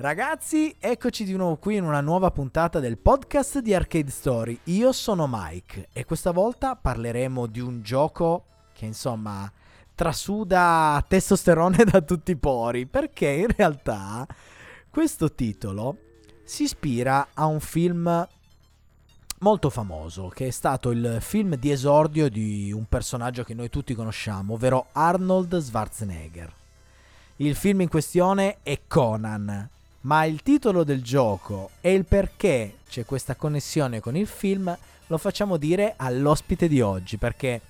Ragazzi, eccoci di nuovo qui in una nuova puntata del podcast di Arcade Story. Io sono Mike e questa volta parleremo di un gioco che insomma trasuda testosterone da tutti i pori, perché in realtà questo titolo si ispira a un film molto famoso che è stato il film di esordio di un personaggio che noi tutti conosciamo, ovvero Arnold Schwarzenegger. Il film in questione è Conan. Ma il titolo del gioco e il perché c'è questa connessione con il film lo facciamo dire all'ospite di oggi, perché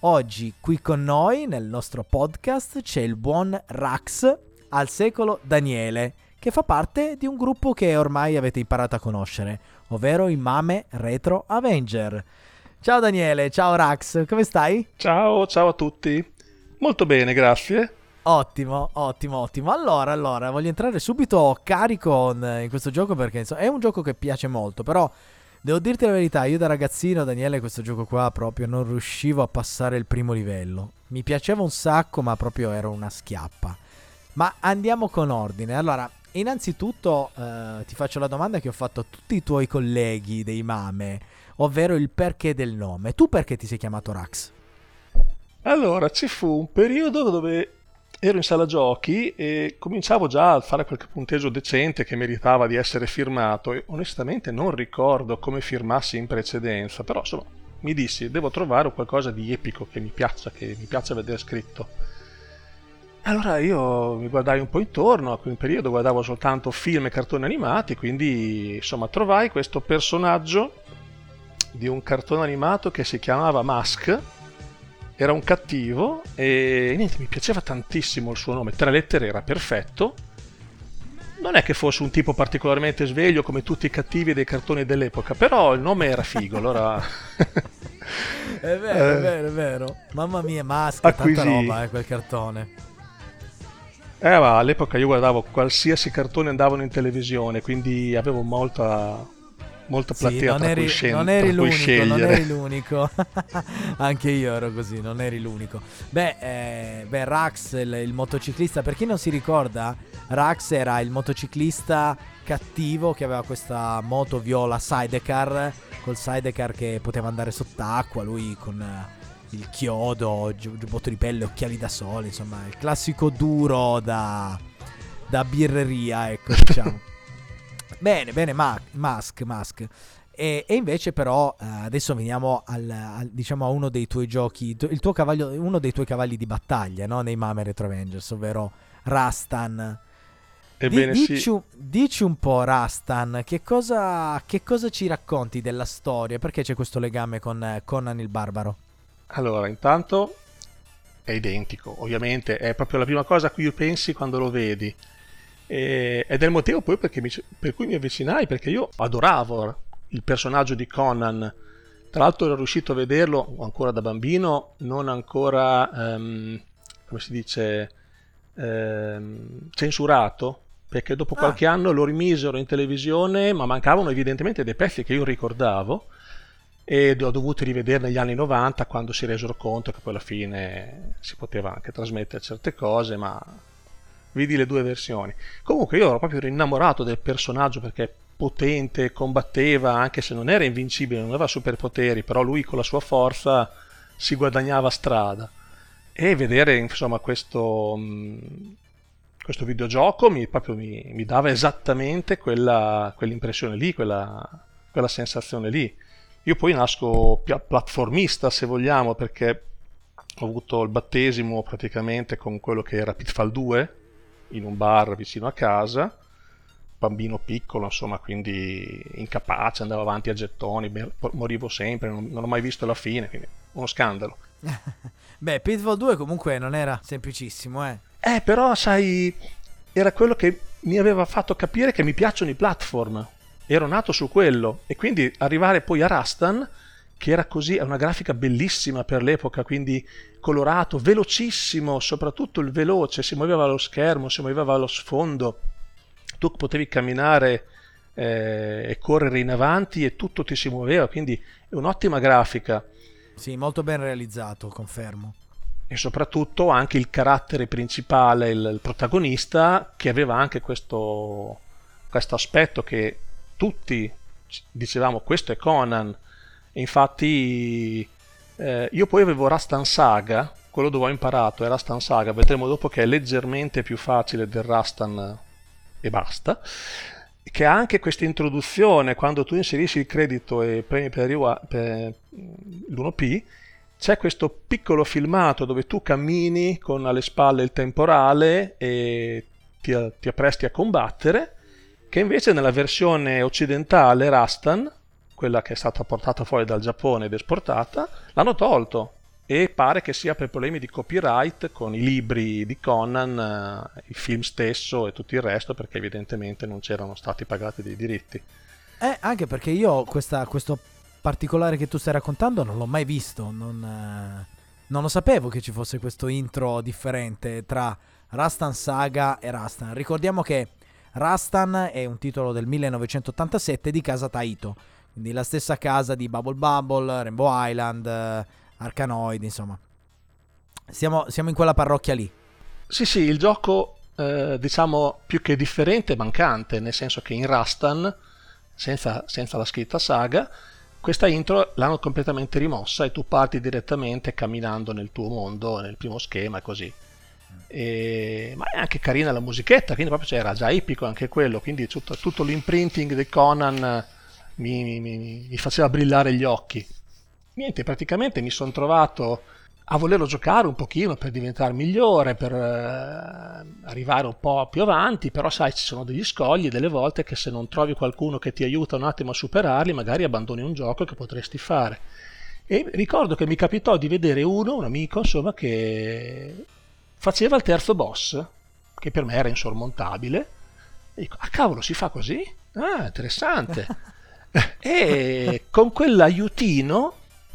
oggi qui con noi nel nostro podcast c'è il buon Rax, al secolo Daniele, che fa parte di un gruppo che ormai avete imparato a conoscere, ovvero i MAME Retro Avengers. Ciao Daniele, ciao Rax, come stai? Ciao a tutti. Molto bene, grazie. Ottimo. Allora, voglio entrare subito carico in questo gioco, perché insomma, è un gioco che piace molto, però devo dirti la verità, io da ragazzino, Daniele, questo gioco qua proprio non riuscivo a passare il primo livello. Mi piaceva un sacco, ma proprio era una schiappa. Ma andiamo con ordine. Allora, innanzitutto ti faccio la domanda che ho fatto a tutti i tuoi colleghi dei MAME, ovvero il perché del nome. Tu perché ti sei chiamato Rax? Allora, ci fu un periodo dove ero in sala giochi e cominciavo già a fare qualche punteggio decente che meritava di essere firmato, e onestamente non ricordo come firmassi in precedenza, però insomma mi dissi devo trovare qualcosa di epico che mi piaccia vedere scritto. Allora io mi guardai un po' intorno, a quel periodo guardavo soltanto film e cartoni animati, quindi insomma trovai questo personaggio di un cartone animato che si chiamava Mask. Era un cattivo e niente, mi piaceva tantissimo il suo nome, 3 lettere, era perfetto. Non è che fosse un tipo particolarmente sveglio come tutti i cattivi dei cartoni dell'epoca, però il nome era figo, allora... È vero. Mamma mia, Mask, tanta roba quel cartone. Ma all'epoca io guardavo qualsiasi cartone andavano in televisione, quindi avevo molta platea, sì, non eri l'unico. Anche io ero così, non eri l'unico. Beh, Rax, il motociclista, per chi non si ricorda, Rax era il motociclista cattivo che aveva questa moto viola sidecar, col sidecar che poteva andare sott'acqua, lui con il chiodo, giubbotto di pelle, occhiali da sole, insomma il classico duro da birreria, ecco, diciamo. Bene, Mask. E invece però adesso veniamo diciamo a uno dei tuoi giochi, uno dei tuoi cavalli di battaglia, no? Nei MAME Retro Avengers, ovvero Rastan. Ebbene, dici un po', Rastan, che cosa ci racconti della storia? Perché c'è questo legame con Conan il Barbaro? Allora, intanto è identico, ovviamente, è proprio la prima cosa a cui pensi quando lo vedi. Ed è il motivo poi per cui mi avvicinai, perché io adoravo il personaggio di Conan. Tra l'altro ero riuscito a vederlo ancora da bambino, non ancora censurato, perché dopo qualche anno lo rimisero in televisione, ma mancavano evidentemente dei pezzi che io ricordavo e ho dovuto rivedere negli anni 90, quando si resero conto che poi alla fine si poteva anche trasmettere certe cose, ma vedi le due versioni. Comunque io ero proprio innamorato del personaggio, perché potente, combatteva, anche se non era invincibile, non aveva superpoteri, però lui con la sua forza si guadagnava strada. E vedere insomma questo videogioco mi dava esattamente quell'impressione lì, quella sensazione lì. Io poi nasco platformista, se vogliamo, perché ho avuto il battesimo praticamente con quello che era Pitfall 2, in un bar vicino a casa, bambino piccolo, insomma, quindi incapace, andavo avanti a gettoni, morivo sempre, non ho mai visto la fine, quindi uno scandalo. Beh, Pitfall 2 comunque non era semplicissimo, eh? Però, sai, era quello che mi aveva fatto capire che mi piacciono i platform, ero nato su quello, e quindi arrivare poi a Rastan, che era così, è una grafica bellissima per l'epoca, quindi colorato, velocissimo, soprattutto il veloce, si muoveva lo schermo, si muoveva lo sfondo, tu potevi camminare e correre in avanti e tutto ti si muoveva, quindi è un'ottima grafica. Sì, molto ben realizzato, confermo. E soprattutto anche il carattere principale, il protagonista, che aveva anche questo aspetto che tutti dicevamo, questo è Conan. Infatti io poi avevo Rastan Saga, quello dove ho imparato è Rastan Saga, vedremo dopo che è leggermente più facile del Rastan e basta, che ha anche questa introduzione, quando tu inserisci il credito e premi per l'1P c'è questo piccolo filmato dove tu cammini con alle spalle il temporale e ti appresti a combattere, che invece nella versione occidentale Rastan, quella che è stata portata fuori dal Giappone ed esportata, l'hanno tolto, e pare che sia per problemi di copyright con i libri di Conan, il film stesso e tutto il resto, perché evidentemente non c'erano stati pagati dei diritti. Anche perché io questo particolare che tu stai raccontando non l'ho mai visto, non lo sapevo che ci fosse questo intro differente tra Rastan Saga e Rastan. Ricordiamo che Rastan è un titolo del 1987 di casa Taito, quindi la stessa casa di Bubble Bobble, Rainbow Island, Arkanoid, insomma. Siamo in quella parrocchia lì. Sì, il gioco diciamo più che differente è mancante, nel senso che in Rastan, senza la scritta Saga, questa intro l'hanno completamente rimossa e tu parti direttamente camminando nel tuo mondo, nel primo schema e così. Ma è anche carina la musichetta, quindi proprio era già epico anche quello, quindi tutto l'imprinting di Conan mi faceva brillare gli occhi. Niente, praticamente mi sono trovato a volerlo giocare un pochino per diventare migliore, per arrivare un po' più avanti, però sai, ci sono degli scogli delle volte che se non trovi qualcuno che ti aiuta un attimo a superarli, magari abbandoni un gioco che potresti fare. E ricordo che mi capitò di vedere un amico, insomma, che faceva il terzo boss, che per me era insormontabile, e dico, ah cavolo, si fa così? Ah, interessante. E con quell'aiutino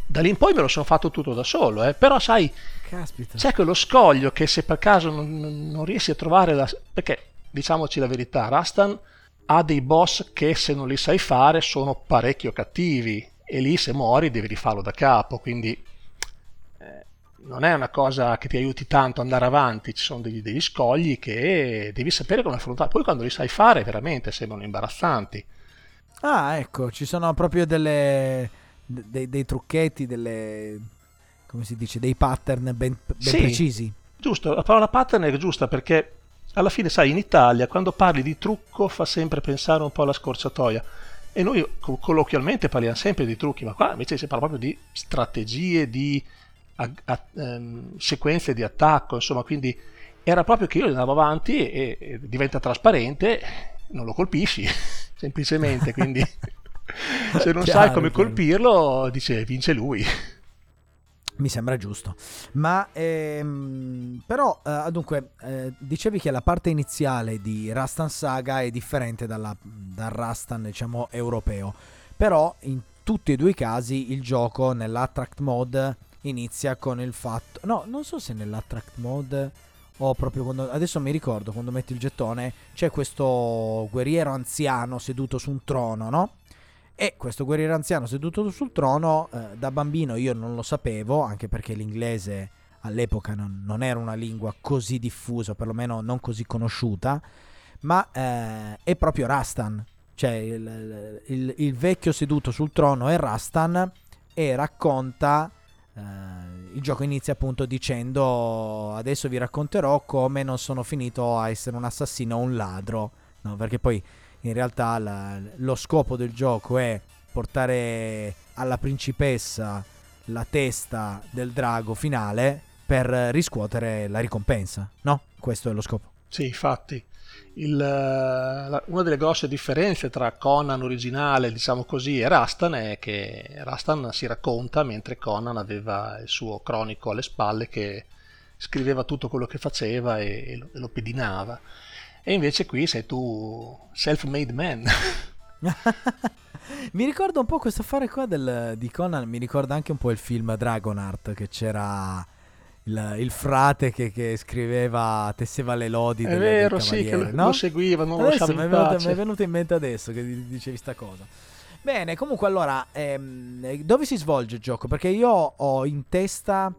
da lì in poi me lo sono fatto tutto da solo, però sai, caspita, c'è quello scoglio che se per caso non riesci a trovare perché diciamoci la verità, Rastan ha dei boss che se non li sai fare sono parecchio cattivi e lì se muori devi rifarlo da capo, quindi non è una cosa che ti aiuti tanto ad andare avanti, ci sono degli scogli che devi sapere come affrontare, poi quando li sai fare veramente sembrano imbarazzanti. Ah, ecco, ci sono proprio dei trucchetti, come si dice, dei pattern ben sì, precisi. Giusto, la parola pattern è giusta, perché alla fine, sai, in Italia quando parli di trucco fa sempre pensare un po' alla scorciatoia e noi colloquialmente parliamo sempre di trucchi, ma qua invece si parla proprio di strategie, di sequenze di attacco, insomma, quindi era proprio che io andavo avanti e diventa trasparente, non lo colpisci semplicemente, quindi se non sai come colpirlo dice vince lui, mi sembra giusto. Ma però dunque dicevi che la parte iniziale di Rastan Saga è differente dal Rastan, diciamo, europeo, però in tutti e due i casi il gioco nell'attract mode inizia con il fatto, no, non so se nell'attract mode o proprio quando, adesso mi ricordo, quando metti il gettone c'è questo guerriero anziano seduto su un trono, no? E questo guerriero anziano seduto sul trono, da bambino io non lo sapevo, anche perché l'inglese all'epoca non era una lingua così diffusa, perlomeno non così conosciuta, ma è proprio Rastan, cioè il vecchio seduto sul trono è Rastan e racconta, il gioco inizia appunto dicendo adesso vi racconterò come non sono finito a essere un assassino o un ladro, no? Perché poi in realtà lo scopo del gioco è portare alla principessa la testa del drago finale per riscuotere la ricompensa, no? Questo è lo scopo. Sì, infatti una delle grosse differenze tra Conan originale, diciamo così, e Rastan è che Rastan si racconta, mentre Conan aveva il suo cronico alle spalle che scriveva tutto quello che faceva e lo pedinava. E invece qui sei tu self-made man. Mi ricorda un po' questo affare qua di Conan, mi ricorda anche un po' il film Dragonheart, che c'era il frate che scriveva, tesseva le lodi del cavaliere. È vero, sì, che no? Lo seguivano, lo lasciavano in pace. Mi è venuto in mente adesso che dicevi sta cosa. Bene, comunque allora, dove si svolge il gioco? Perché io ho in testa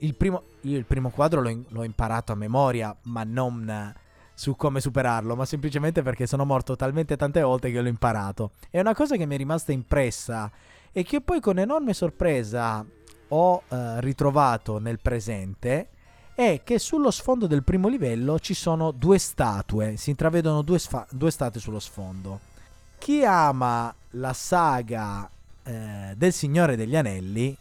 il primo quadro l'ho imparato a memoria, ma non su come superarlo, ma semplicemente perché sono morto talmente tante volte che l'ho imparato. È una cosa che mi è rimasta impressa e che poi con enorme sorpresa ho ritrovato nel presente, è che sullo sfondo del primo livello ci sono due statue, si intravedono due statue sullo sfondo. Chi ama la saga del Signore degli Anelli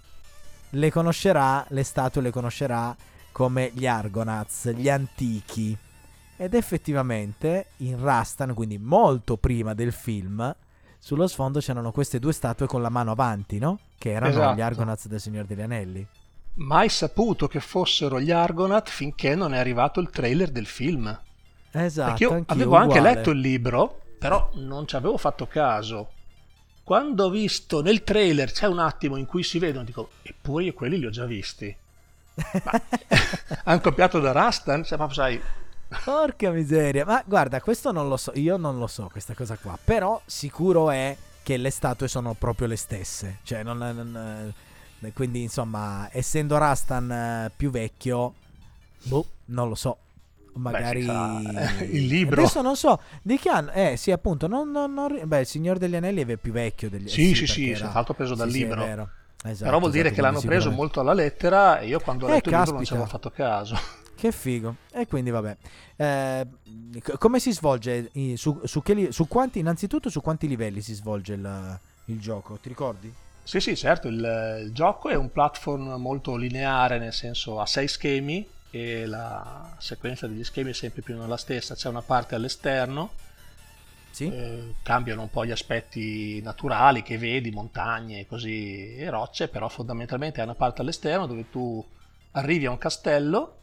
le conoscerà, le statue le conoscerà come gli Argonauts, gli antichi. Ed effettivamente in Rastan, quindi molto prima del film, sullo sfondo c'erano queste due statue con la mano avanti, no? Che erano esatto. Gli Argonauts del Signore degli Anelli. Mai saputo che fossero gli Argonaut finché non è arrivato il trailer del film. Esatto. Perché io avevo anche letto il libro, però non ci avevo fatto caso. Quando ho visto nel trailer c'è un attimo in cui si vedono, dico, eppure io quelli li ho già visti. Ma hanno copiato da Rastan? Cioè, ma sai... Porca miseria, ma guarda, questo non lo so, io non lo so questa cosa qua, però sicuro è che le statue sono proprio le stesse, cioè non, quindi insomma, essendo Rastan più vecchio, boh, non lo so, magari il libro. Adesso non so di che anno, sì appunto, il Signore degli Anelli è più vecchio degli Anelli. Sì, era stato preso dal libro. Sì, è vero. Esatto, però vuol dire che l'hanno preso molto alla lettera e io quando ho letto il libro non ci avevo fatto caso. Che figo. E quindi vabbè, come si svolge su quanti livelli si svolge il gioco, ti ricordi? Sì certo, il gioco è un platform molto lineare, nel senso ha 6 schemi e la sequenza degli schemi è sempre più o meno la stessa, c'è una parte all'esterno. Sì. Cambiano un po' gli aspetti naturali che vedi, montagne così, e rocce, però fondamentalmente è una parte all'esterno dove tu arrivi a un castello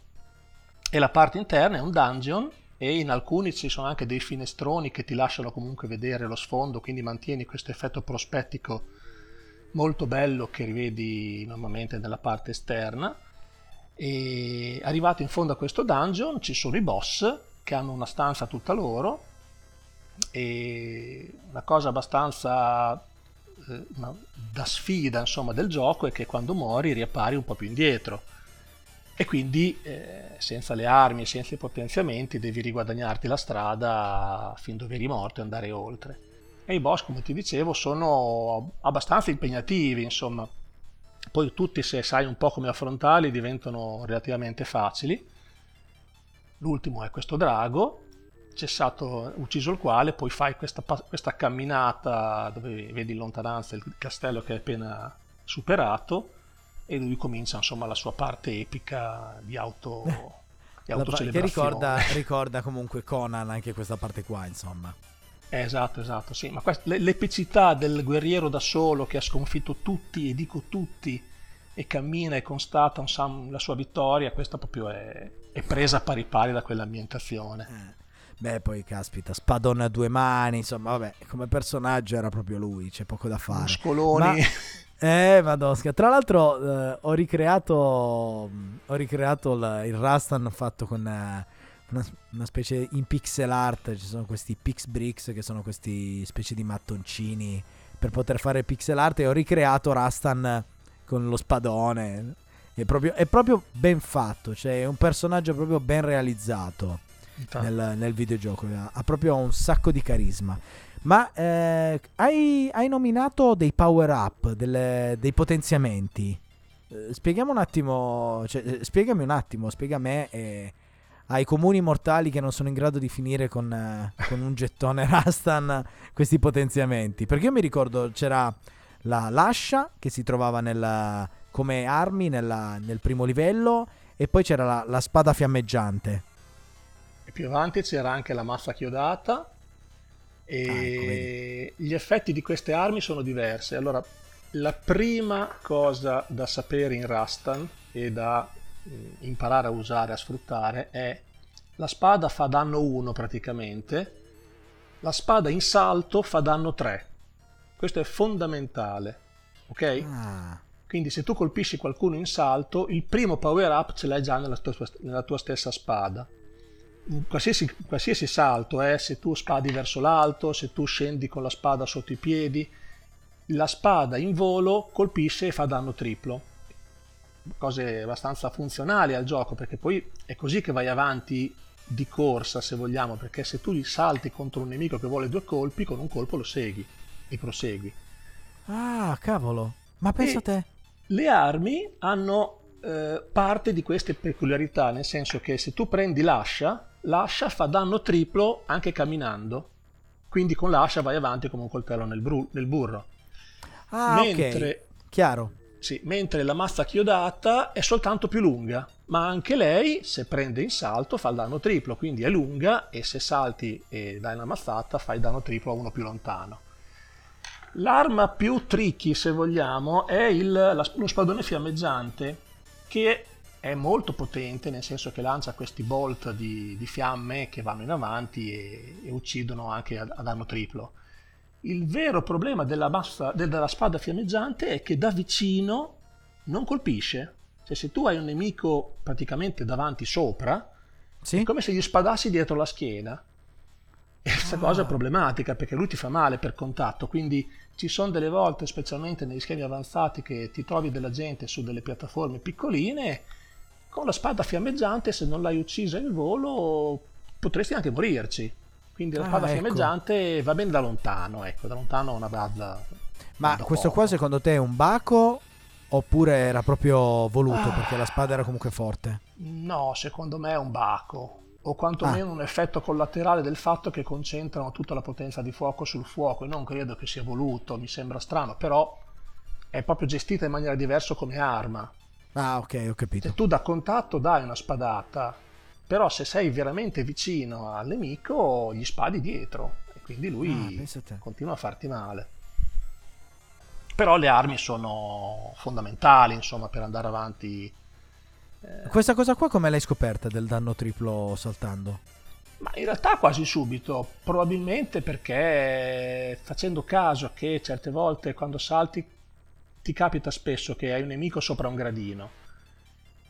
e la parte interna è un dungeon, e in alcuni ci sono anche dei finestroni che ti lasciano comunque vedere lo sfondo, quindi mantieni questo effetto prospettico molto bello che rivedi normalmente nella parte esterna. E arrivato in fondo a questo dungeon ci sono i boss che hanno una stanza tutta loro, e una cosa abbastanza da sfida insomma del gioco è che quando muori riappari un po' più indietro e quindi senza le armi, senza i potenziamenti devi riguadagnarti la strada fin dove eri morto e andare oltre. E i boss, come ti dicevo, sono abbastanza impegnativi, insomma, poi tutti, se sai un po' come affrontarli, diventano relativamente facili. L'ultimo è questo drago, cessato, ucciso il quale poi fai questa camminata dove vedi in lontananza il castello che hai appena superato e lui comincia insomma la sua parte epica di autocelebrazione. Ricorda comunque Conan anche questa parte qua, insomma. Esatto, sì, ma l'epicità del guerriero da solo che ha sconfitto tutti, e dico tutti, e cammina e constata la sua vittoria, questa proprio è presa pari pari da quell'ambientazione. Beh, poi caspita, spadone a due mani, insomma, vabbè, come personaggio era proprio lui, c'è poco da fare. Muscoloni. Madosca. Tra l'altro ho ricreato il Rastan fatto con una specie in pixel art, ci sono questi pixbricks che sono questi specie di mattoncini per poter fare pixel art, e ho ricreato Rastan con lo spadone. È proprio ben fatto, cioè è un personaggio proprio ben realizzato. Nel videogioco ha proprio un sacco di carisma. Ma hai nominato dei power up, dei potenziamenti, spiega a me ai comuni mortali che non sono in grado di finire con un gettone Rastan questi potenziamenti, perché io mi ricordo c'era la lascia che si trovava come armi nel primo livello, e poi c'era la spada fiammeggiante. Più avanti c'era anche la mazza chiodata, e gli effetti di queste armi sono diversi. Allora, la prima cosa da sapere in Rastan e da imparare a usare, a sfruttare, è la spada fa danno 1 praticamente, la spada in salto fa danno 3, Questo è fondamentale, ok? Ah. Quindi se tu colpisci qualcuno in salto, il primo power up ce l'hai già nella tua stessa spada. Qualsiasi salto, se tu spadi verso l'alto, se tu scendi con la spada sotto i piedi, la spada in volo colpisce e fa danno triplo. Cose abbastanza funzionali al gioco, perché poi è così che vai avanti di corsa, se vogliamo, perché se tu salti contro un nemico che vuole due colpi, con un colpo lo segui e prosegui. Ah, cavolo! Ma pensa a te! Le armi hanno parte di queste peculiarità, nel senso che se tu prendi l'ascia fa danno triplo anche camminando, quindi con l'ascia vai avanti come un coltello nel burro. Ah, mentre, ok, chiaro. Sì, mentre la mazza chiodata è soltanto più lunga, ma anche lei, se prende in salto, fa il danno triplo, quindi è lunga e se salti e dai una mazzata fai il danno triplo a uno più lontano. L'arma più tricky, se vogliamo, è lo spadone fiammeggiante, che è molto potente, nel senso che lancia questi bolt di fiamme che vanno in avanti e uccidono anche a danno triplo. Il vero problema della spada fiammeggiante è che da vicino non colpisce. Cioè, se tu hai un nemico praticamente davanti sopra, sì, è come se gli spadassi dietro la schiena. E questa cosa è problematica, perché lui ti fa male per contatto. Quindi ci sono delle volte, specialmente negli schemi avanzati, che ti trovi della gente su delle piattaforme piccoline, con la spada fiammeggiante, se non l'hai uccisa in volo, potresti anche morirci. Quindi la spada fiammeggiante va bene da lontano, ecco, da lontano una bazza. Ma questo qua secondo te è un baco oppure era proprio voluto, perché la spada era comunque forte? No, secondo me è un baco, o quantomeno un effetto collaterale del fatto che concentrano tutta la potenza di fuoco sul fuoco, e non credo che sia voluto, mi sembra strano, però è proprio gestita in maniera diversa come arma. Ah, ok, ho capito. Se tu da contatto dai una spadata, però se sei veramente vicino al nemico gli spadi dietro e quindi lui continua a farti male. Però le armi sono fondamentali, insomma, per andare avanti. Questa cosa qua come l'hai scoperta, del danno triplo saltando? Ma in realtà quasi subito, probabilmente perché facendo caso che certe volte quando salti ti capita spesso che hai un nemico sopra un gradino,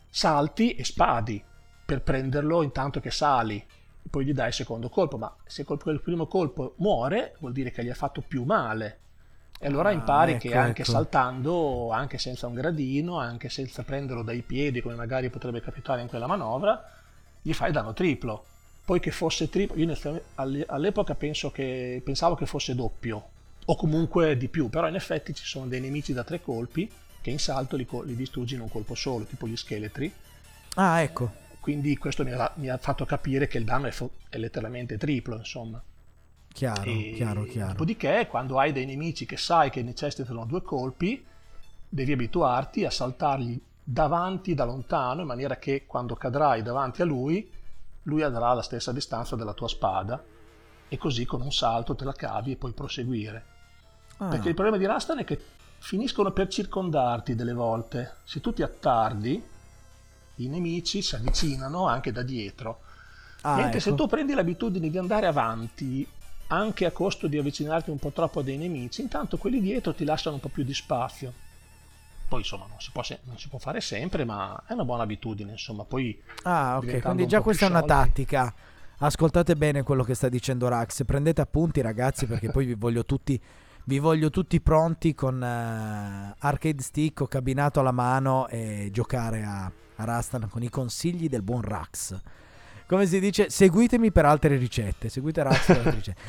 salti e spadi per prenderlo intanto che sali, poi gli dai il secondo colpo, ma se il primo colpo muore vuol dire che gli ha fatto più male, e allora impari che anche saltando, anche senza un gradino, anche senza prenderlo dai piedi come magari potrebbe capitare in quella manovra, gli fai danno triplo. Poi che fosse triplo, io all'epoca pensavo che fosse doppio o comunque di più, però in effetti ci sono dei nemici da tre colpi che in salto li distruggi in un colpo solo, tipo gli scheletri. Ah, ecco. Quindi questo mi ha fatto capire che il danno è letteralmente triplo, insomma. Chiaro. Dopodiché, quando hai dei nemici che sai che necessitano due colpi, devi abituarti a saltargli davanti da lontano, in maniera che quando cadrai davanti a lui andrà alla stessa distanza della tua spada, e così con un salto te la cavi e puoi proseguire. Perché il problema di Rastan è che finiscono per circondarti delle volte. Se tu ti attardi, i nemici si avvicinano anche da dietro, mentre se tu prendi l'abitudine di andare avanti anche a costo di avvicinarti un po' troppo a dei nemici, intanto quelli dietro ti lasciano un po' più di spazio. Poi insomma non si può fare sempre, ma è una buona abitudine, insomma. Poi quindi già questa è una tattica. Ascoltate bene quello che sta dicendo Rax, prendete appunti, ragazzi, perché poi vi voglio tutti pronti con arcade stick o cabinato alla mano e giocare a Rastan con i consigli del buon Rax. Come si dice, seguitemi per altre ricette, seguite Rax per altre ricette.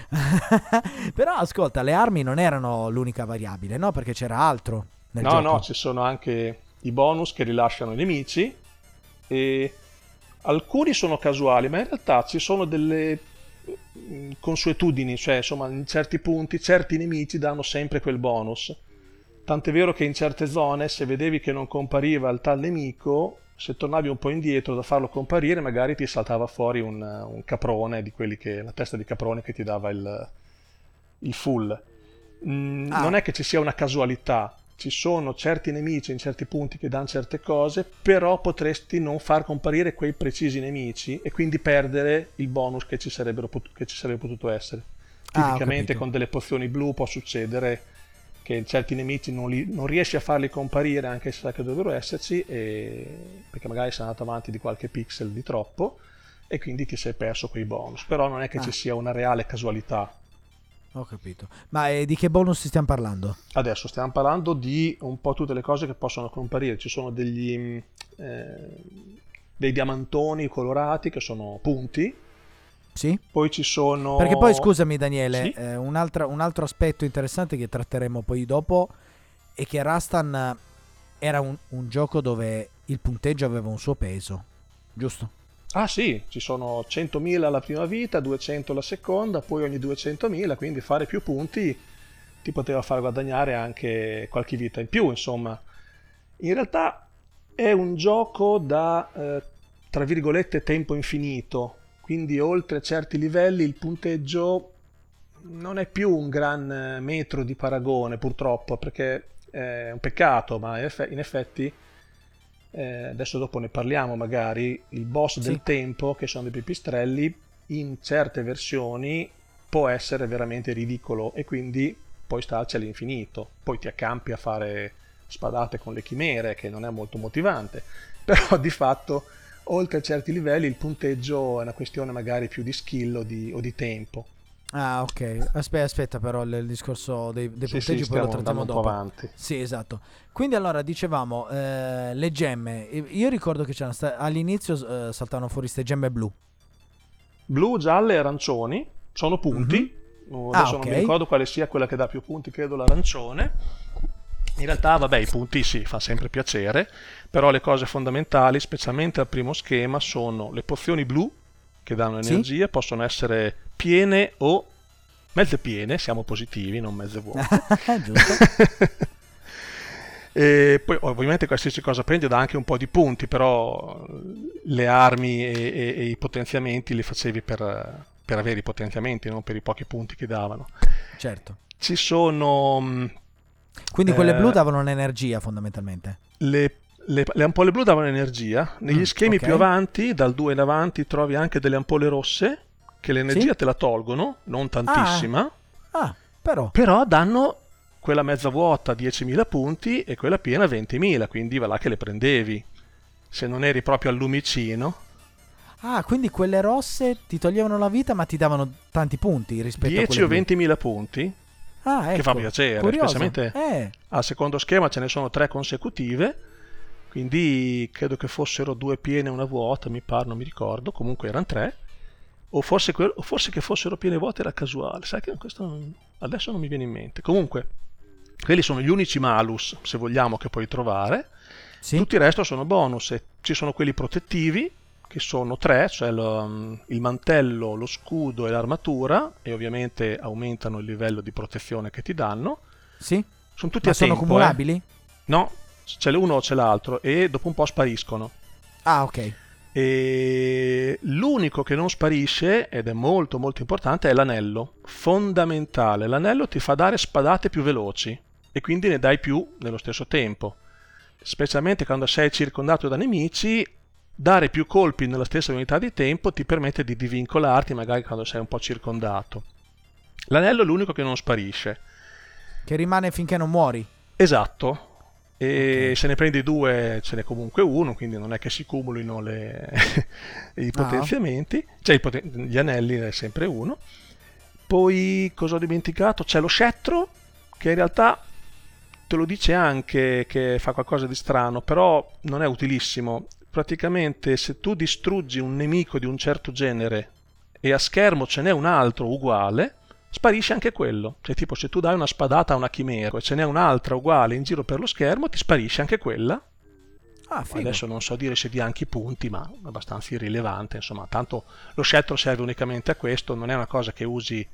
Però ascolta, le armi non erano l'unica variabile, no? Perché c'era altro nel gioco. No, ci sono anche i bonus che rilasciano i nemici, e alcuni sono casuali, ma in realtà ci sono delle consuetudini, cioè insomma in certi punti certi nemici danno sempre quel bonus. Tant'è vero che in certe zone, se vedevi che non compariva il tal nemico, se tornavi un po' indietro da farlo comparire, magari ti saltava fuori un caprone, di quelli che la testa di caprone che ti dava il full. Non è che ci sia una casualità, ci sono certi nemici in certi punti che danno certe cose, però potresti non far comparire quei precisi nemici e quindi perdere il bonus che ci sarebbe potuto essere. Tipicamente con delle pozioni blu può succedere che certi nemici non riesci a farli comparire anche se sa che dovrebbero esserci, perché magari sei andato avanti di qualche pixel di troppo e quindi ti sei perso quei bonus, però non è che ci sia una reale casualità. Ho capito. Ma di che bonus stiamo parlando? Adesso stiamo parlando di un po' tutte le cose che possono comparire. Ci sono dei diamantoni colorati che sono punti. Sì. Poi ci sono... Perché poi, scusami Daniele, sì? un altro aspetto interessante che tratteremo poi dopo è che Rastan era un gioco dove il punteggio aveva un suo peso, giusto? Ah sì, ci sono 100.000 alla prima vita, 200 alla seconda, poi ogni 200.000, quindi fare più punti ti poteva far guadagnare anche qualche vita in più, insomma. In realtà è un gioco da, tra virgolette, tempo infinito. Quindi oltre certi livelli il punteggio non è più un gran metro di paragone, purtroppo, perché è un peccato, ma in effetti, adesso dopo ne parliamo magari, il boss del tempo, che sono dei pipistrelli, in certe versioni può essere veramente ridicolo e quindi puoi starci all'infinito. Poi ti accampi a fare spadate con le chimere, che non è molto motivante, però di fatto... Oltre a certi livelli il punteggio è una questione magari più di skill o di tempo. Ah, ok. Aspetta però il discorso dei punteggi poi lo trattiamo dopo. Un po' avanti. Sì, esatto. Quindi allora dicevamo le gemme. Io ricordo che all'inizio saltavano fuori queste gemme blu, gialle e arancioni. Sono punti. Mm-hmm. Adesso non mi ricordo quale sia quella che dà più punti, credo l'arancione. In realtà, vabbè, i punti sì, fa sempre piacere, però le cose fondamentali, specialmente al primo schema, sono le pozioni blu, che danno energia, possono essere piene o mezze piene, siamo positivi, non mezze vuote. Giusto. E poi ovviamente qualsiasi cosa prendi dà anche un po' di punti, però le armi e i potenziamenti li facevi per avere i potenziamenti, non per i pochi punti che davano. Certo. Ci sono... Quindi quelle blu davano un'energia fondamentalmente? Le ampolle blu davano energia. Negli schemi più avanti, dal 2 in avanti, trovi anche delle ampolle rosse che l'energia te la tolgono, non tantissima. Però danno quella mezza vuota 10.000 punti e quella piena 20.000, quindi va là che le prendevi. Se non eri proprio al lumicino. Ah, quindi quelle rosse ti toglievano la vita ma ti davano tanti punti rispetto a quelle 10 o 20.000 punti. Ah, ecco. Che fa piacere, specialmente al secondo schema ce ne sono 3 consecutive, quindi credo che fossero 2 piene e una vuota, mi pare, non mi ricordo, comunque erano 3, o forse che fossero piene e vuote era casuale, sai che questo adesso non mi viene in mente. Comunque, quelli sono gli unici malus, se vogliamo, che puoi trovare, tutti il resto sono bonus, e ci sono quelli protettivi, che sono 3, cioè il mantello, lo scudo e l'armatura, e ovviamente aumentano il livello di protezione che ti danno. Sì? Sono tutti sono cumulabili? No, c'è l'uno o c'è l'altro, e dopo un po' spariscono. Ah, ok. E l'unico che non sparisce, ed è molto molto importante, è l'anello. Fondamentale, l'anello ti fa dare spadate più veloci, e quindi ne dai più nello stesso tempo. Specialmente quando sei circondato da nemici, dare più colpi nella stessa unità di tempo ti permette di divincolarti magari quando sei un po' circondato. L'anello è l'unico che non sparisce. Che rimane finché non muori. Esatto. E se ne prendi 2 ce n'è comunque uno, quindi non è che si cumulino i potenziamenti. Cioè gli anelli è sempre uno. Poi cosa ho dimenticato? C'è lo scettro, che in realtà te lo dice anche che fa qualcosa di strano, però non è utilissimo. Praticamente se tu distruggi un nemico di un certo genere e a schermo ce n'è un altro uguale, sparisce anche quello. Cioè tipo se tu dai una spadata a una chimera e ce n'è un'altra uguale in giro per lo schermo, ti sparisce anche quella. Ah, adesso non so dire se dia anche i punti, ma è abbastanza irrilevante, insomma. Tanto lo scettro serve unicamente a questo, non è una cosa che usi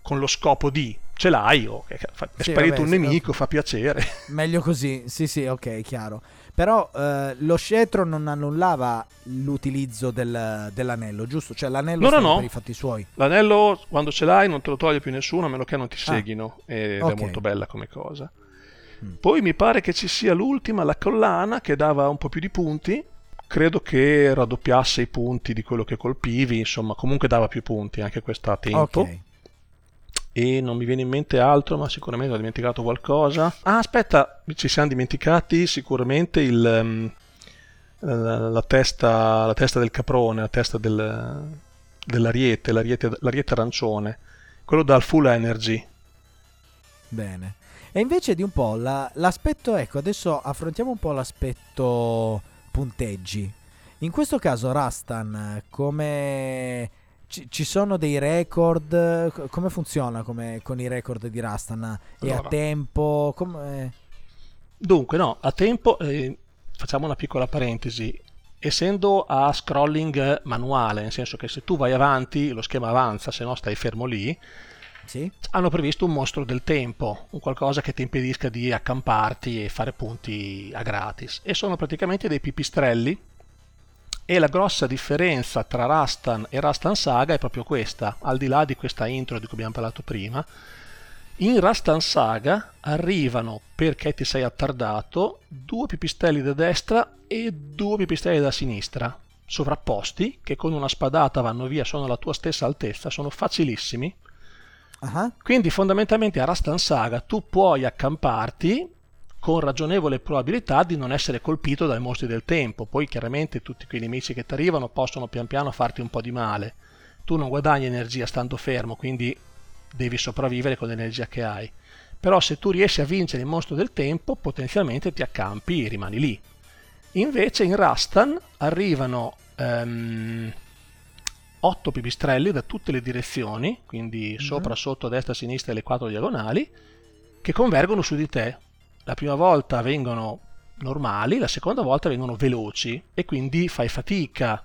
con lo scopo di ce l'hai è sparito un nemico, fa piacere, meglio così. Sì, ok, chiaro. Però lo scettro non annullava l'utilizzo dell'anello, giusto? Cioè l'anello sta per i fatti suoi. L'anello quando ce l'hai non te lo toglie più nessuno, a meno che non ti seguino, ed è molto bella come cosa. Poi mi pare che ci sia l'ultima, la collana, che dava un po' più di punti, credo che raddoppiasse i punti di quello che colpivi, insomma comunque dava più punti anche questa a tempo. e non mi viene in mente altro, ma sicuramente ho dimenticato qualcosa. Ah, aspetta, ci siamo dimenticati sicuramente la testa del caprone, la testa dell'ariete, l'ariete arancione, quello dal full energy. Bene. E invece di un po' l'aspetto, ecco, adesso affrontiamo un po' l'aspetto punteggi. In questo caso Rastan, come ci sono dei record, come funziona con i record di Rastan? E allora, a tempo? Dunque no, a tempo, facciamo una piccola parentesi, essendo a scrolling manuale, nel senso che se tu vai avanti lo schema avanza, se no stai fermo lì. Sì. Hanno previsto un mostro del tempo, un qualcosa che ti impedisca di accamparti e fare punti a gratis, e sono praticamente dei pipistrelli, e la grossa differenza tra Rastan e Rastan Saga è proprio questa, al di là di questa intro di cui abbiamo parlato prima. In Rastan Saga arrivano, perché ti sei attardato, 2 pipistrelli da destra e 2 pipistrelli da sinistra, sovrapposti, che con una spadata vanno via, sono alla tua stessa altezza, sono facilissimi. Uh-huh. Quindi fondamentalmente a Rastan Saga tu puoi accamparti con ragionevole probabilità di non essere colpito dai mostri del tempo. Poi chiaramente tutti quei nemici che ti arrivano possono pian piano farti un po' di male, tu non guadagni energia stando fermo, quindi devi sopravvivere con l'energia che hai, però se tu riesci a vincere il mostro del tempo potenzialmente ti accampi e rimani lì. Invece in Rastan arrivano 8 pipistrelli da tutte le direzioni, quindi sopra, sotto, destra, sinistra e le 4 diagonali, che convergono su di te. La prima volta vengono normali, la seconda volta vengono veloci e quindi fai fatica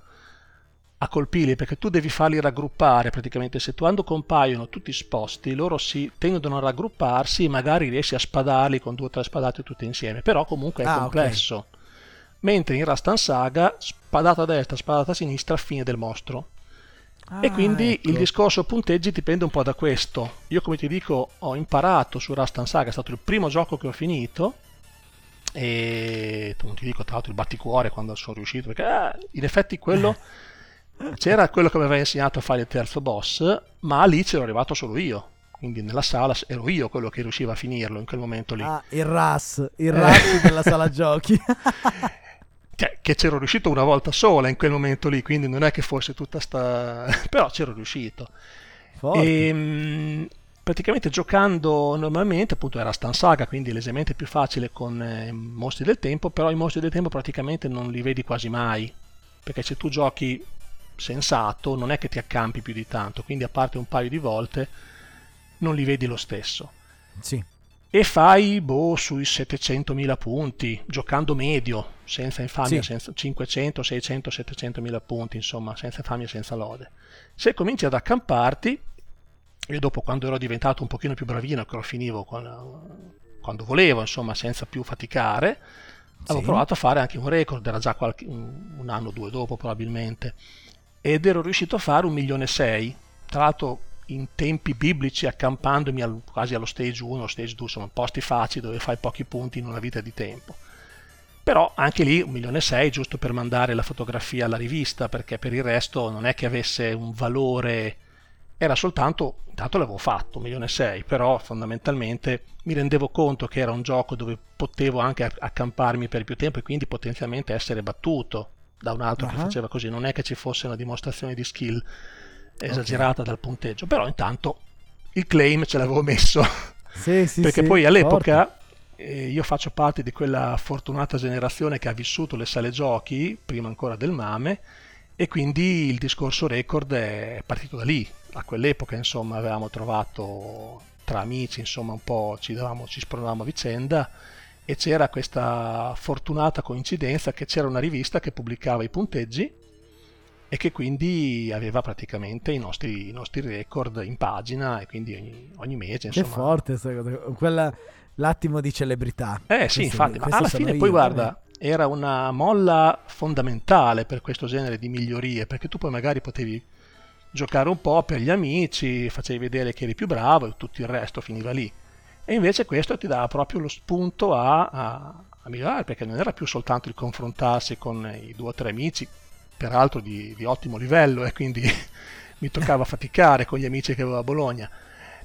a colpirli, perché tu devi farli raggruppare praticamente. Se quando compaiono tutti sposti, loro si tendono a raggrupparsi e magari riesci a spadarli con 2 o 3 spadate tutte insieme, però comunque è complesso. Okay. Mentre in Rastan Saga, spadata a destra, spadata a sinistra, fine del mostro. E quindi ecco, il discorso punteggi dipende un po' da questo. Io, come ti dico, ho imparato su Rastan Saga, è stato il primo gioco che ho finito, e non ti dico tra l'altro il batticuore quando sono riuscito, perché in effetti quello c'era quello che mi aveva insegnato a fare il terzo boss, ma lì c'ero arrivato solo io, quindi nella sala ero io quello che riusciva a finirlo in quel momento lì. Il Ras della sala giochi. Che c'ero riuscito una volta sola in quel momento lì, quindi non è che fosse tutta sta... però c'ero riuscito. E, praticamente giocando normalmente, appunto era Rastan Saga, quindi leggermente più facile con mostri del tempo, però i mostri del tempo praticamente non li vedi quasi mai, perché se tu giochi sensato non è che ti accampi più di tanto, quindi a parte un paio di volte non li vedi lo stesso. Sì. E fai sui 700.000 punti, giocando medio, senza infamia, sì, senza 500, 600, 700.000 punti, insomma, senza infamia, senza lode. Se cominci ad accamparti, e dopo quando ero diventato un pochino più bravino, che lo finivo quando volevo, insomma, senza più faticare, sì, avevo provato a fare anche un record, era già un anno o 2 dopo probabilmente, ed ero riuscito a fare 1.600.000, tra l'altro in tempi biblici, accampandomi quasi allo stage 1, stage 2, sono posti facili dove fai pochi punti in una vita di tempo. Però anche lì 1.600.000 giusto per mandare la fotografia alla rivista, perché per il resto non è che avesse un valore, era soltanto, intanto l'avevo fatto 1.600.000, però fondamentalmente mi rendevo conto che era un gioco dove potevo anche accamparmi per più tempo e quindi potenzialmente essere battuto da un altro che faceva così, non è che ci fosse una dimostrazione di skill esagerata dal punteggio, però intanto il claim ce l'avevo messo. Sì, perché poi all'epoca io faccio parte di quella fortunata generazione che ha vissuto le sale giochi prima ancora del MAME, e quindi il discorso record è partito da lì. A quell'epoca insomma avevamo trovato tra amici, insomma un po' ci spronavamo a vicenda, e c'era questa fortunata coincidenza che c'era una rivista che pubblicava i punteggi e che quindi aveva praticamente i nostri record in pagina, e quindi ogni mese insomma. Che forte l'attimo di celebrità. Sì, infatti, ma alla fine poi guarda, era una molla fondamentale per questo genere di migliorie, perché tu poi magari potevi giocare un po' per gli amici, facevi vedere che eri più bravo e tutto il resto finiva lì, e invece questo ti dava proprio lo spunto a migliorare, perché non era più soltanto il confrontarsi con i 2 o 3 amici, peraltro di ottimo livello, e quindi mi toccava faticare con gli amici che avevo a Bologna,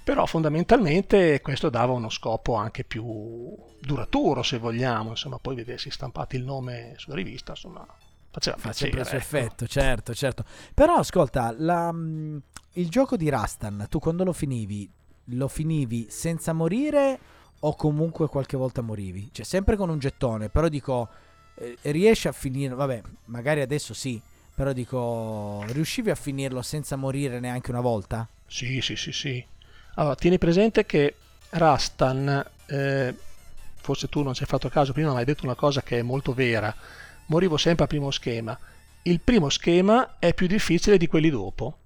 però fondamentalmente questo dava uno scopo anche più duraturo, se vogliamo, insomma, poi vedersi stampati il nome sulla rivista, insomma, faceva sempre il suo effetto, certo. Però ascolta, il gioco di Rastan, tu quando lo finivi senza morire o comunque qualche volta morivi? Cioè sempre con un gettone, però dico, riesci a finire, vabbè, magari adesso sì, però dico, riuscivi a finirlo senza morire neanche una volta? Sì. Allora, tieni presente che Rastan, forse tu non ci hai fatto caso, prima mi hai detto una cosa che è molto vera, morivo sempre al primo schema. Il primo schema è più difficile di quelli dopo,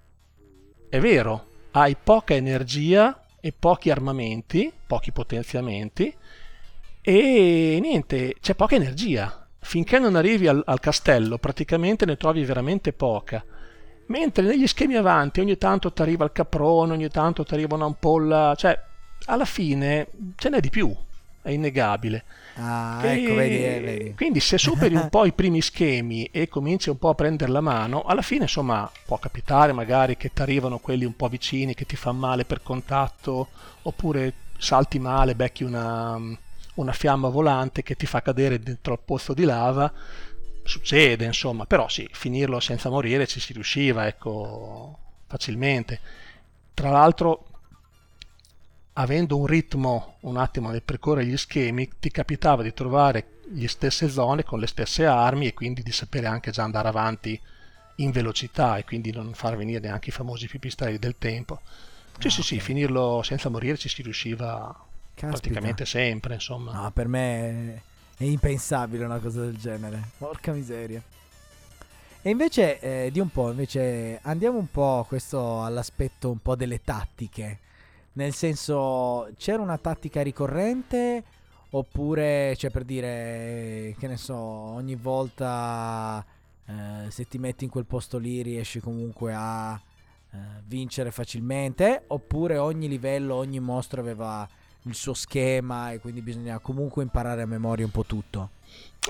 è vero, hai poca energia e pochi armamenti, pochi potenziamenti e niente, c'è poca energia, finché non arrivi al castello praticamente ne trovi veramente poca, mentre negli schemi avanti ogni tanto ti arriva il caprone, ogni tanto ti arriva un'ampolla, cioè alla fine ce n'è di più, è innegabile. Ecco, vedi. Quindi se superi un po' i primi schemi e cominci un po' a prendere la mano, alla fine insomma può capitare magari che ti arrivano quelli un po' vicini che ti fanno male per contatto, oppure salti male, becchi una fiamma volante che ti fa cadere dentro al pozzo di lava, succede insomma, però sì, finirlo senza morire ci si riusciva, ecco, facilmente. Tra l'altro, avendo un ritmo un attimo nel percorrere gli schemi, ti capitava di trovare le stesse zone con le stesse armi e quindi di sapere anche già andare avanti in velocità e quindi non far venire neanche i famosi pipistrelli del tempo. Sì, finirlo senza morire ci si riusciva. Caspita. Praticamente sempre, insomma. No, per me è impensabile una cosa del genere, porca miseria. E invece, andiamo un po' questo all'aspetto un po' delle tattiche. Nel senso, c'era una tattica ricorrente oppure, cioè per dire, che ne so, ogni volta se ti metti in quel posto lì riesci comunque a vincere facilmente, oppure ogni livello, ogni mostro aveva il suo schema e quindi bisognava comunque imparare a memoria un po' tutto?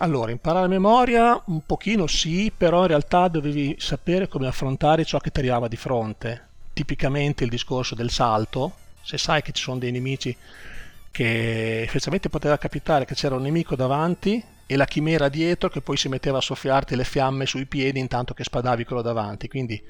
Allora, imparare a memoria un pochino sì, però in realtà dovevi sapere come affrontare ciò che ti arrivava di fronte. Tipicamente il discorso del salto, se sai che ci sono dei nemici, che effettivamente poteva capitare che c'era un nemico davanti e la chimera dietro che poi si metteva a soffiarti le fiamme sui piedi intanto che spadavi quello davanti, quindi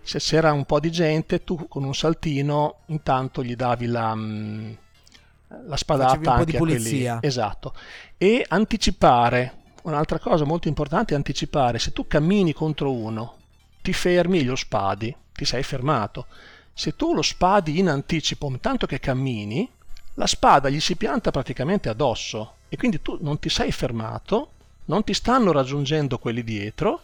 se c'era un po' di gente tu con un saltino intanto gli davi la spadata, facevi un po' di pulizia. Esatto, e anticipare, un'altra cosa molto importante è anticipare, se tu cammini contro uno ti fermi e lo spadi, ti sei fermato, se tu lo spadi in anticipo tanto che cammini, la spada gli si pianta praticamente addosso e quindi tu non ti sei fermato, non ti stanno raggiungendo quelli dietro,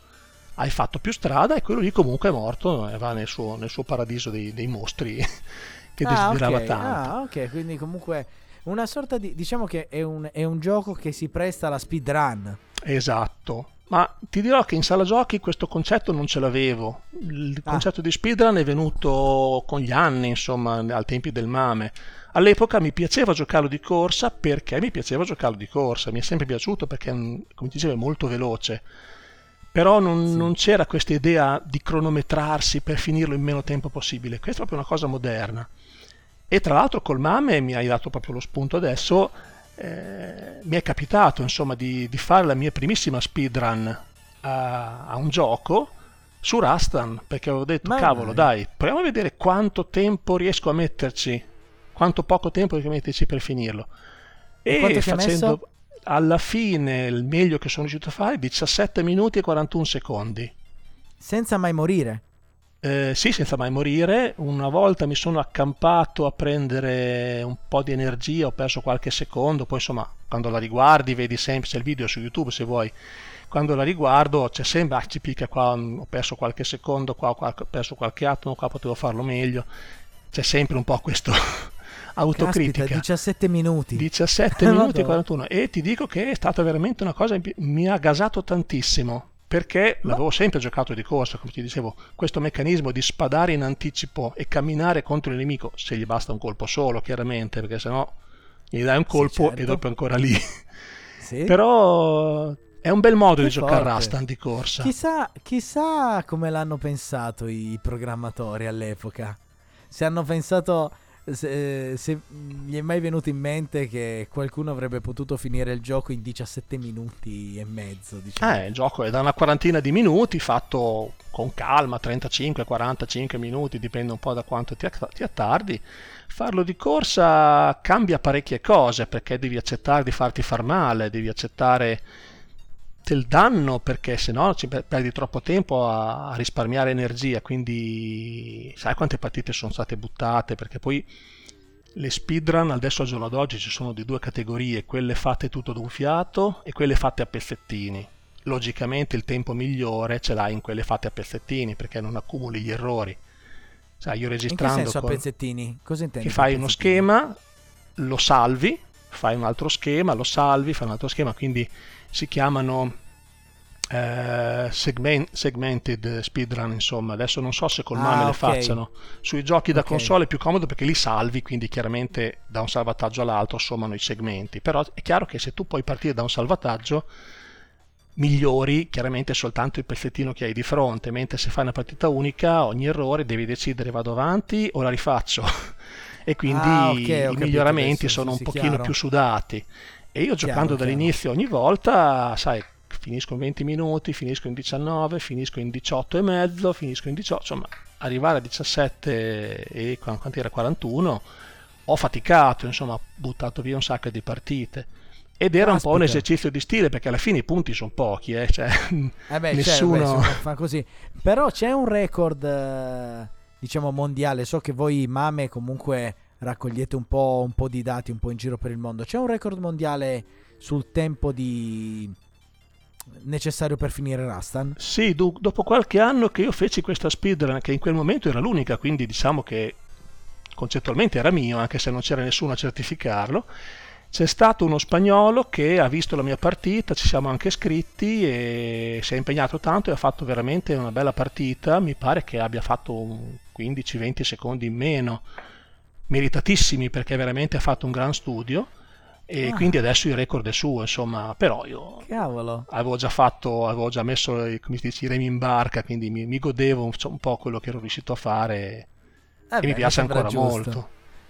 hai fatto più strada e quello lì comunque è morto e va nel suo paradiso dei mostri che desiderava tanto. Ok, quindi comunque una sorta di, diciamo che è un gioco che si presta alla speedrun. Esatto. Ma ti dirò che in sala giochi questo concetto non ce l'avevo, il concetto di speedrun è venuto con gli anni, insomma, ai tempi del MAME. All'epoca mi piaceva giocarlo di corsa, mi è sempre piaciuto perché, come dicevo, è molto veloce, però non c'era questa idea di cronometrarsi per finirlo in meno tempo possibile, questa è proprio una cosa moderna. E tra l'altro col MAME mi hai dato proprio lo spunto adesso. Mi è capitato insomma di fare la mia primissima speedrun a un gioco su Rastan, perché avevo detto dai, proviamo a vedere quanto tempo riesco a metterci, quanto poco tempo riesco a metterci per finirlo, e facendo alla fine il meglio che sono riuscito a fare, 17 minuti e 41 secondi senza mai morire. Senza mai morire. Una volta mi sono accampato a prendere un po' di energia, ho perso qualche secondo, poi insomma quando la riguardi vedi sempre, se il video su YouTube se vuoi, quando la riguardo c'è sempre, ci picca qua, ho perso qualche secondo, qua ho perso qualche attimo, qua potevo farlo meglio, c'è sempre un po' questo autocritica. Caspita, 17 minuti e 41, e ti dico che è stata veramente una cosa, mi ha gasato tantissimo, perché l'avevo sempre giocato di corsa, come ti dicevo, questo meccanismo di spadare in anticipo e camminare contro il nemico, se gli basta un colpo solo chiaramente, perché sennò gli dai un colpo e dopo ancora lì. Sì. Però è un bel modo di giocare Rastan di corsa. Chissà come l'hanno pensato i programmatori all'epoca, se hanno pensato se gli è mai venuto in mente che qualcuno avrebbe potuto finire il gioco in 17 minuti e mezzo, diciamo. Il gioco è da una quarantina di minuti, fatto con calma, 35-45 minuti, dipende un po' da quanto ti attardi. Farlo di corsa cambia parecchie cose, perché devi accettare di farti far male, devi accettare del danno, perché se no ci perdi troppo tempo a risparmiare energia, quindi sai quante partite sono state buttate, perché poi le speedrun adesso al giorno d'oggi ci sono di due categorie, quelle fatte tutto d'un fiato e quelle fatte a pezzettini. Logicamente il tempo migliore ce l'hai in quelle fatte a pezzettini, perché non accumuli gli errori. Sai, io registrando... In che senso a pezzettini? Cosa intendi? Che fai uno schema, lo salvi, fai un altro schema, lo salvi, fai un altro schema, quindi si chiamano segmented speedrun, insomma. Adesso non so se col MAME le facciano. Sui giochi da console è più comodo perché li salvi, quindi chiaramente da un salvataggio all'altro sommano i segmenti. Però è chiaro che se tu puoi partire da un salvataggio migliori chiaramente soltanto il pezzettino che hai di fronte, mentre se fai una partita unica ogni errore devi decidere vado avanti o la rifaccio e quindi i miglioramenti sono un pochino più sudati. E io giocando dall'inizio ogni volta, sai, finisco in 20 minuti, finisco in 19, finisco in 18 e mezzo, finisco in 18, insomma, arrivare a 17 e quanti era 41, ho faticato, insomma, ho buttato via un sacco di partite. Ed era un po' un esercizio di stile, perché alla fine i punti sono pochi, cioè, nessuno fa così. Però c'è un record, diciamo, mondiale. So che voi MAME comunque raccogliete un po' di dati un po' in giro per il mondo. C'è un record mondiale sul tempo necessario per finire Rastan? Sì, dopo qualche anno che io feci questa speedrun, che in quel momento era l'unica, quindi diciamo che concettualmente era mio, anche se non c'era nessuno a certificarlo. C'è stato uno spagnolo che ha visto la mia partita, ci siamo anche iscritti e si è impegnato tanto e ha fatto veramente una bella partita. Mi pare che abbia fatto 15-20 secondi in meno, meritatissimi, perché veramente ha fatto un gran studio e quindi adesso il record è suo, insomma. Però io avevo già messo, come si dice, i remi in barca, quindi mi godevo un po' quello che ero riuscito a fare e mi piace ancora molto.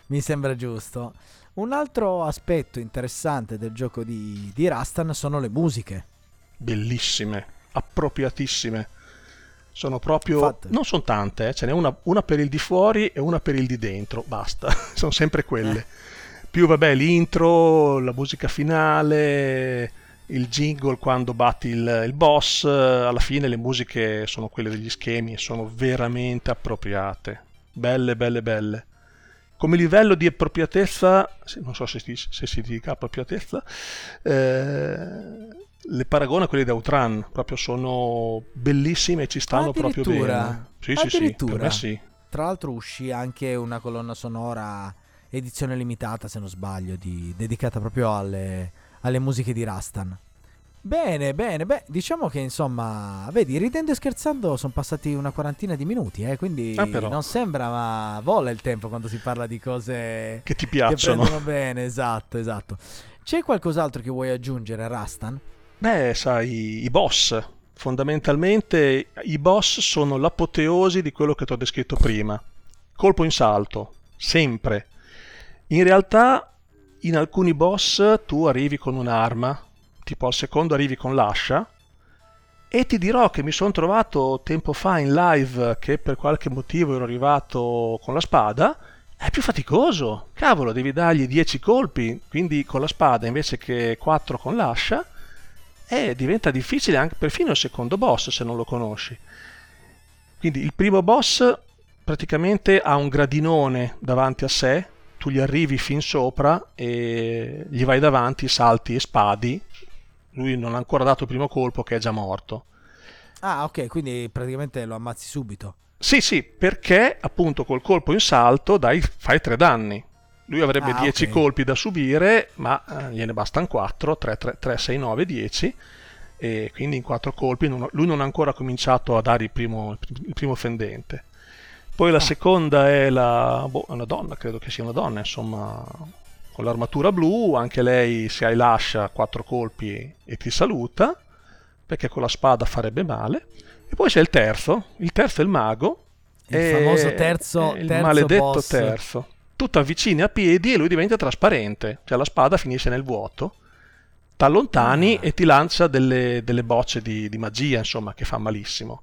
Mi sembra giusto. Un altro aspetto interessante del gioco di Rastan sono le musiche. Bellissime, appropriatissime. Sono proprio... Infatti. Non sono tante, ce n'è una per il di fuori e una per il di dentro, basta. Sono sempre quelle. Più vabbè l'intro, la musica finale, il jingle quando batti il boss. Alla fine le musiche sono quelle degli schemi e sono veramente appropriate. Belle, belle, belle. Come livello di appropriatezza, non so se si dica appropriatezza, le paragono a quelle di Outrun, proprio sono bellissime e ci stanno proprio bene. Sì, per me sì. Tra l'altro uscì anche una colonna sonora edizione limitata, se non sbaglio, dedicata proprio alle musiche di Rastan. Bene, beh, diciamo che insomma, vedi, ridendo e scherzando sono passati una quarantina di minuti, quindi non sembra, ma vola il tempo quando si parla di cose che ti piacciono, che prendono bene, esatto. C'è qualcos'altro che vuoi aggiungere a Rastan? Beh, sai, i boss, fondamentalmente i boss sono l'apoteosi di quello che ti ho descritto prima, colpo in salto, sempre. In realtà in alcuni boss tu arrivi con un'arma, tipo al secondo arrivi con l'ascia, e ti dirò che mi sono trovato tempo fa in live che per qualche motivo ero arrivato con la spada. È più faticoso, cavolo, devi dargli 10 colpi, quindi con la spada invece che 4 con l'ascia, e diventa difficile anche perfino il secondo boss se non lo conosci. Quindi il primo boss praticamente ha un gradinone davanti a sé, tu gli arrivi fin sopra e gli vai davanti, salti e spadi. Lui non ha ancora dato il primo colpo che è già morto. Quindi praticamente lo ammazzi subito. Sì, perché appunto col colpo in salto fai 3 danni. Lui avrebbe 10 colpi da subire, ma gliene bastano 4, 3, 6, 9, 10. E quindi in 4 colpi lui non ha ancora cominciato a dare il primo offendente. Poi la seconda è una donna, credo che sia una donna, insomma, con l'armatura blu, anche lei se hai l'ascia 4 colpi e ti saluta, perché con la spada farebbe male. E poi c'è il terzo è il mago, il famoso terzo, il maledetto boss. terzo tu ti avvicini a piedi e lui diventa trasparente, cioè la spada finisce nel vuoto, ti allontani e ti lancia delle bocce di magia, insomma, che fa malissimo.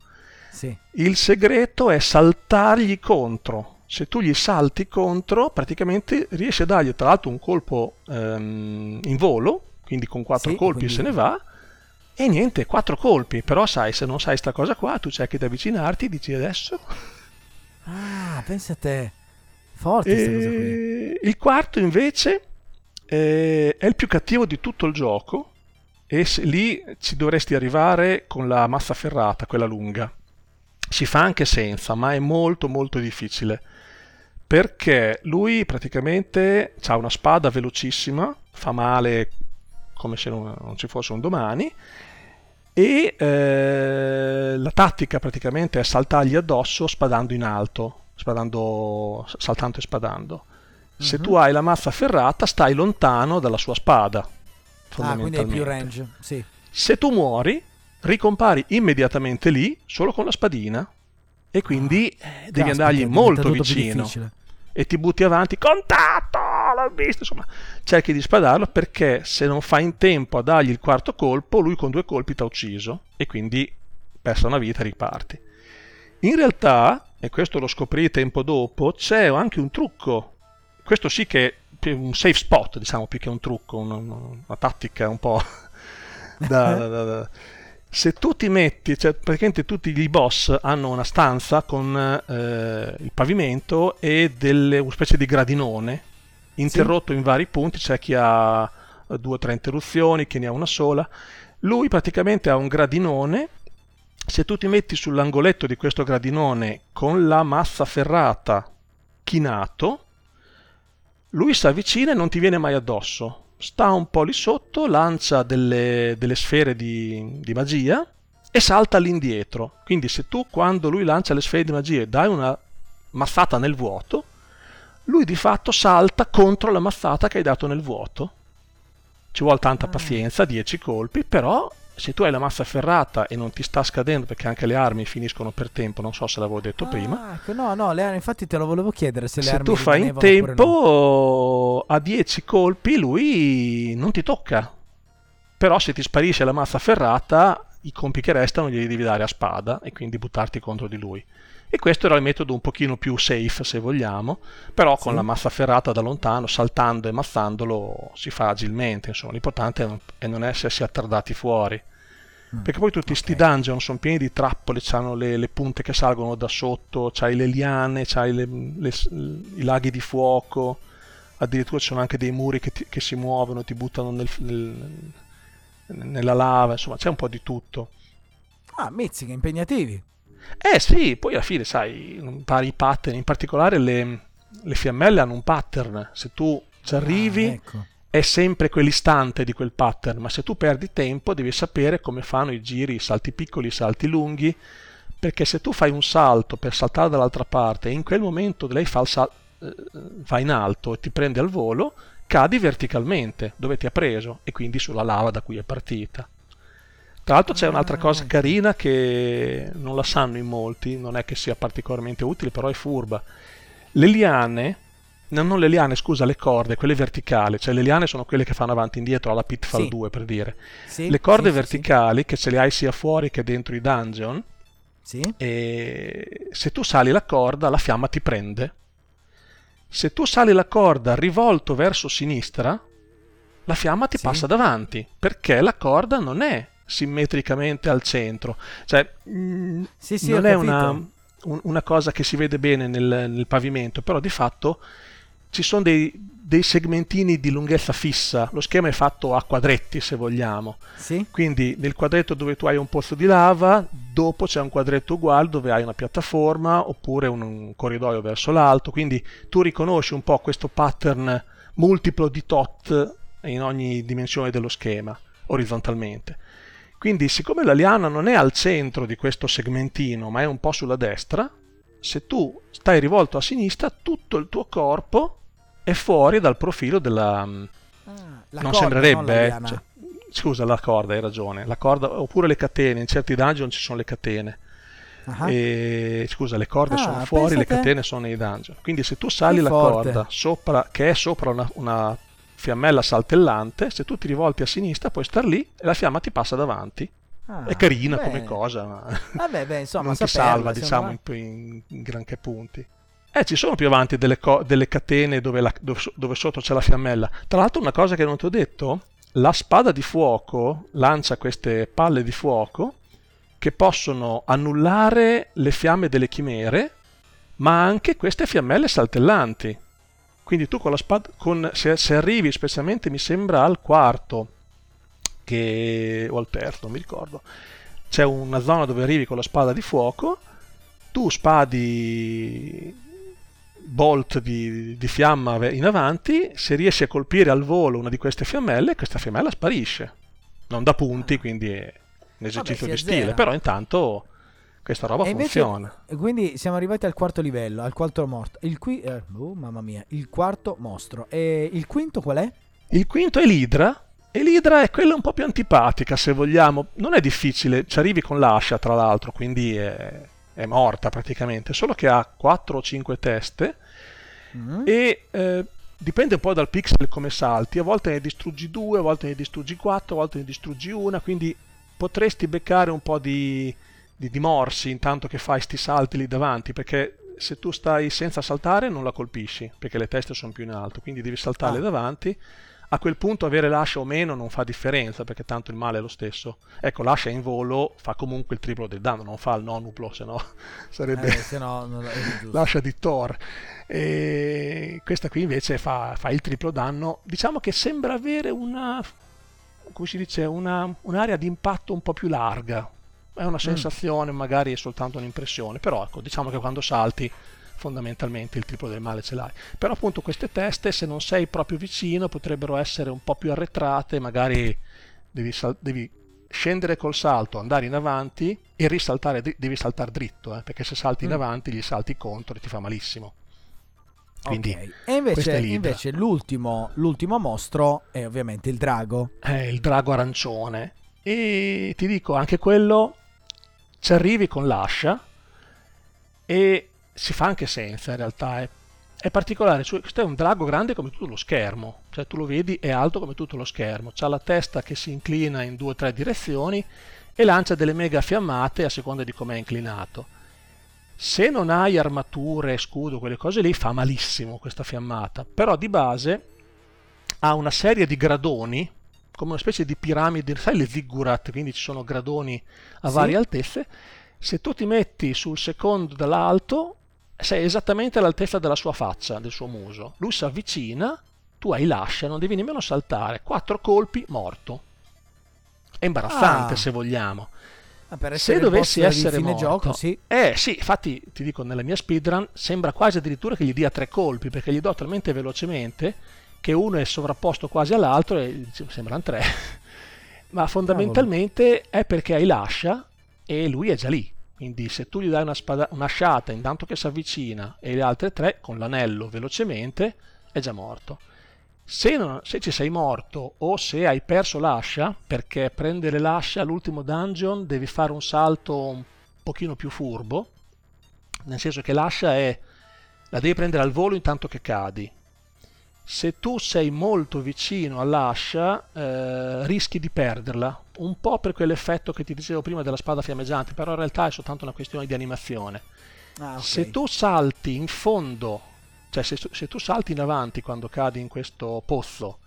Sì. Il segreto è saltargli contro. Se tu gli salti contro, praticamente riesci a dargli tra l'altro un colpo in volo, quindi con 4 colpi quindi... se ne va, e niente, 4 colpi. Però sai, se non sai sta cosa qua, tu cerchi di avvicinarti e dici adesso... Ah, pensa a te. Forte questa cosa qui. Il quarto invece è il più cattivo di tutto il gioco, e lì ci dovresti arrivare con la mazza ferrata, quella lunga. Si fa anche senza, ma è molto molto difficile, perché lui praticamente ha una spada velocissima, fa male come se non ci fosse un domani, e la tattica praticamente è saltargli addosso spadando in alto, saltando e spadando. Se tu hai la mazza ferrata stai lontano dalla sua spada, fondamentalmente. Ah, quindi hai più range. Sì. Se tu muori ricompari immediatamente lì solo con la spadina, e quindi devi andargli molto vicino e ti butti avanti, contatto, l'ho visto, insomma cerchi di spadarlo, perché se non fai in tempo a dargli il quarto colpo, lui con 2 colpi t'ha ucciso e quindi persa una vita e riparti. In realtà, e questo lo scoprì tempo dopo, c'è anche un trucco, questo sì che è un safe spot, diciamo, più che un trucco, una tattica un po' da se tu ti metti, cioè praticamente tutti i boss hanno una stanza con il pavimento e una specie di gradinone interrotto in vari punti, c'è chi ha 2 o 3 interruzioni, chi ne ha una sola. Lui praticamente ha un gradinone, se tu ti metti sull'angoletto di questo gradinone con la mazza ferrata chinato, lui si avvicina e non ti viene mai addosso. Sta un po' lì sotto, lancia delle sfere di magia e salta all'indietro. Quindi se tu, quando lui lancia le sfere di magia, dai una mazzata nel vuoto, lui di fatto salta contro la mazzata che hai dato nel vuoto. Ci vuole tanta pazienza, 10 colpi, però se tu hai la mazza ferrata e non ti sta scadendo, perché anche le armi finiscono per tempo, non so se l'avevo detto prima. No, le armi, infatti te lo volevo chiedere, se le armi, tu fai in tempo, no, a 10 colpi lui non ti tocca, però se ti sparisce la mazza ferrata i colpi che restano glieli devi dare a spada e quindi buttarti contro di lui. E questo era il metodo un pochino più safe, se vogliamo, però con la mazza ferrata da lontano, saltando e ammazzandolo, si fa agilmente, insomma. L'importante è non essersi attardati fuori, perché poi tutti sti dungeon sono pieni di trappole, c'hanno le punte che salgono da sotto, c'hai le liane, c'hai i laghi di fuoco, addirittura ci sono anche dei muri che si muovono, ti buttano nella lava, insomma c'è un po' di tutto. Ah, mizziche, impegnativi. Sì, poi alla fine sai, impari i pattern, in particolare le fiammelle hanno un pattern, se tu ci arrivi è sempre quell'istante di quel pattern, ma se tu perdi tempo devi sapere come fanno i giri, i salti piccoli, i salti lunghi, perché se tu fai un salto per saltare dall'altra parte e in quel momento lei va in alto e ti prende al volo, cadi verticalmente dove ti ha preso e quindi sulla lava da cui è partita. Tra l'altro c'è un'altra cosa carina che non la sanno in molti, non è che sia particolarmente utile, però è furba. Le corde, quelle verticali, cioè le liane sono quelle che fanno avanti e indietro alla Pitfall 2, per dire. Sì, le corde verticali, che ce le hai sia fuori che dentro i dungeon, e se tu sali la corda la fiamma ti prende. Se tu sali la corda rivolto verso sinistra, la fiamma ti passa davanti, perché la corda non è simmetricamente al centro, cioè non è una cosa che si vede bene nel pavimento, però di fatto ci sono dei segmentini di lunghezza fissa, lo schema è fatto a quadretti, se vogliamo, quindi nel quadretto dove tu hai un pozzo di lava, dopo c'è un quadretto uguale dove hai una piattaforma oppure un corridoio verso l'alto, quindi tu riconosci un po' questo pattern multiplo di tot in ogni dimensione dello schema orizzontalmente. Quindi, siccome la liana non è al centro di questo segmentino, ma è un po' sulla destra, se tu stai rivolto a sinistra, tutto il tuo corpo è fuori dal profilo della... non corda, sembrerebbe... Non la corda, hai ragione. La corda, oppure le catene, in certi dungeon ci sono le catene. e, scusa, le corde sono fuori, le catene sono nei dungeon. Quindi se tu sali la corda sopra, che è sopra una fiammella saltellante, se tu ti rivolti a sinistra puoi star lì e la fiamma ti passa davanti. Ah, è carina come cosa, ma vabbè, insomma, non ti salva, diciamo, in granché punti. Ci sono più avanti delle catene dove sotto c'è la fiammella. Tra l'altro, una cosa che non ti ho detto, la spada di fuoco lancia queste palle di fuoco che possono annullare le fiamme delle chimere, ma anche queste fiammelle saltellanti. Quindi tu con la spada, se arrivi specialmente, mi sembra, al quarto o al terzo, non mi ricordo, c'è una zona dove arrivi con la spada di fuoco, tu spadi bolt di fiamma in avanti, se riesci a colpire al volo una di queste fiammelle, questa fiammella sparisce, non dà punti, quindi è un esercizio di stile, però intanto questa roba funziona. Quindi siamo arrivati al quarto livello, al quarto morto, mamma mia, il quarto mostro. E il quinto qual è? Il quinto è l'idra. E l'idra è quella un po' più antipatica, se vogliamo. Non è difficile, ci arrivi con l'ascia, tra l'altro, quindi è morta praticamente, solo che ha 4 o 5 teste e dipende un po' dal pixel come salti, a volte ne distruggi 2, a volte ne distruggi 4, a volte ne distruggi una, quindi potresti beccare un po' di morsi intanto che fai sti salti lì davanti, perché se tu stai senza saltare non la colpisci, perché le teste sono più in alto, quindi devi saltare davanti. A quel punto avere l'ascia o meno non fa differenza, perché tanto il male è lo stesso. Ecco, l'ascia in volo fa comunque il triplo del danno, non fa il nonuplo, se no sarebbe l'ascia di Thor. E questa qui invece fa il triplo danno. Diciamo che sembra avere un'area di impatto un po' più larga. È una sensazione, magari è soltanto un'impressione, però ecco, diciamo che quando salti fondamentalmente il triplo del male ce l'hai. Però appunto queste teste, se non sei proprio vicino, potrebbero essere un po' più arretrate, magari devi scendere col salto, andare in avanti e risaltare, devi saltare dritto, perché se salti in avanti gli salti contro e ti fa malissimo. Quindi, e invece l'ultimo mostro è ovviamente il drago. Il drago arancione, e ti dico, anche quello ci arrivi con l'ascia e si fa anche senza, in realtà è particolare, cioè, questo è un drago grande come tutto lo schermo, cioè tu lo vedi, è alto come tutto lo schermo, c'ha la testa che si inclina in 2 o 3 direzioni e lancia delle mega fiammate a seconda di com'è inclinato. Se non hai armature, scudo, quelle cose lì, fa malissimo questa fiammata, però di base ha una serie di gradoni, come una specie di piramide, sai le ziggurat, quindi ci sono gradoni a varie altezze. Se tu ti metti sul secondo dall'alto, sei esattamente all'altezza della sua faccia, del suo muso. Lui si avvicina, tu hai l'ascia, non devi nemmeno saltare. 4 colpi, morto. È imbarazzante, se vogliamo. Se dovessi essere morto, gioco, infatti ti dico, nella mia speedrun sembra quasi addirittura che gli dia 3 colpi, perché gli do talmente velocemente che uno è sovrapposto quasi all'altro e sembrano 3. Ma fondamentalmente è perché hai l'ascia e lui è già lì. Quindi se tu gli dai un'asciata intanto che si avvicina e le altre 3 con l'anello velocemente, è già morto. Se ci sei morto o se hai perso l'ascia, perché prendere l'ascia all'ultimo dungeon devi fare un salto un pochino più furbo, nel senso che l'ascia la devi prendere al volo intanto che cadi. Se tu sei molto vicino all'ascia, rischi di perderla, un po' per quell'effetto che ti dicevo prima della spada fiammeggiante, però in realtà è soltanto una questione di animazione. Se tu salti in fondo, cioè se tu salti in avanti quando cadi in questo pozzo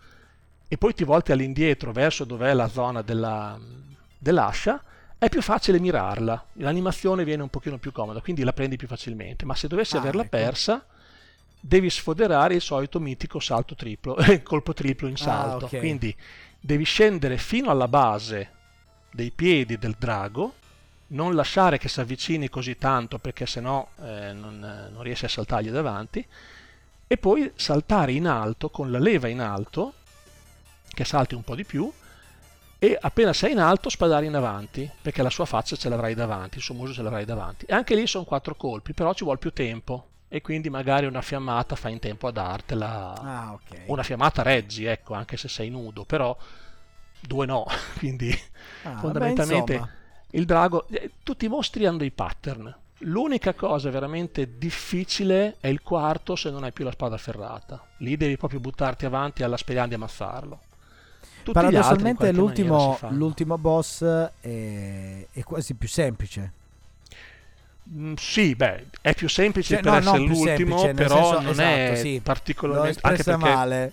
e poi ti volti all'indietro verso dov'è la zona dell'ascia, è più facile mirarla, l'animazione viene un pochino più comoda, quindi la prendi più facilmente. Ma se dovessi averla persa, devi sfoderare il solito mitico salto triplo, colpo triplo in salto. Quindi devi scendere fino alla base dei piedi del drago, non lasciare che si avvicini così tanto perché sennò non riesci a saltargli davanti, e poi saltare in alto con la leva in alto, che salti un po' di più, e appena sei in alto spadare in avanti, perché la sua faccia ce l'avrai davanti, il suo muso ce l'avrai davanti. E anche lì sono 4 colpi, però ci vuole più tempo. E quindi magari una fiammata fa in tempo a dartela. Una fiammata reggi, ecco, anche se sei nudo, però 2 no. Quindi fondamentalmente il drago, tutti i mostri hanno dei pattern. L'unica cosa veramente difficile è il quarto, se non hai più la spada ferrata. Lì devi proprio buttarti avanti alla speranza di ammazzarlo. Tutti paradossalmente l'ultimo boss è quasi più semplice. Sì, beh, è più semplice, cioè, per essere l'ultimo, semplice, però senso, non esatto, è sì, particolarmente... Anche perché male.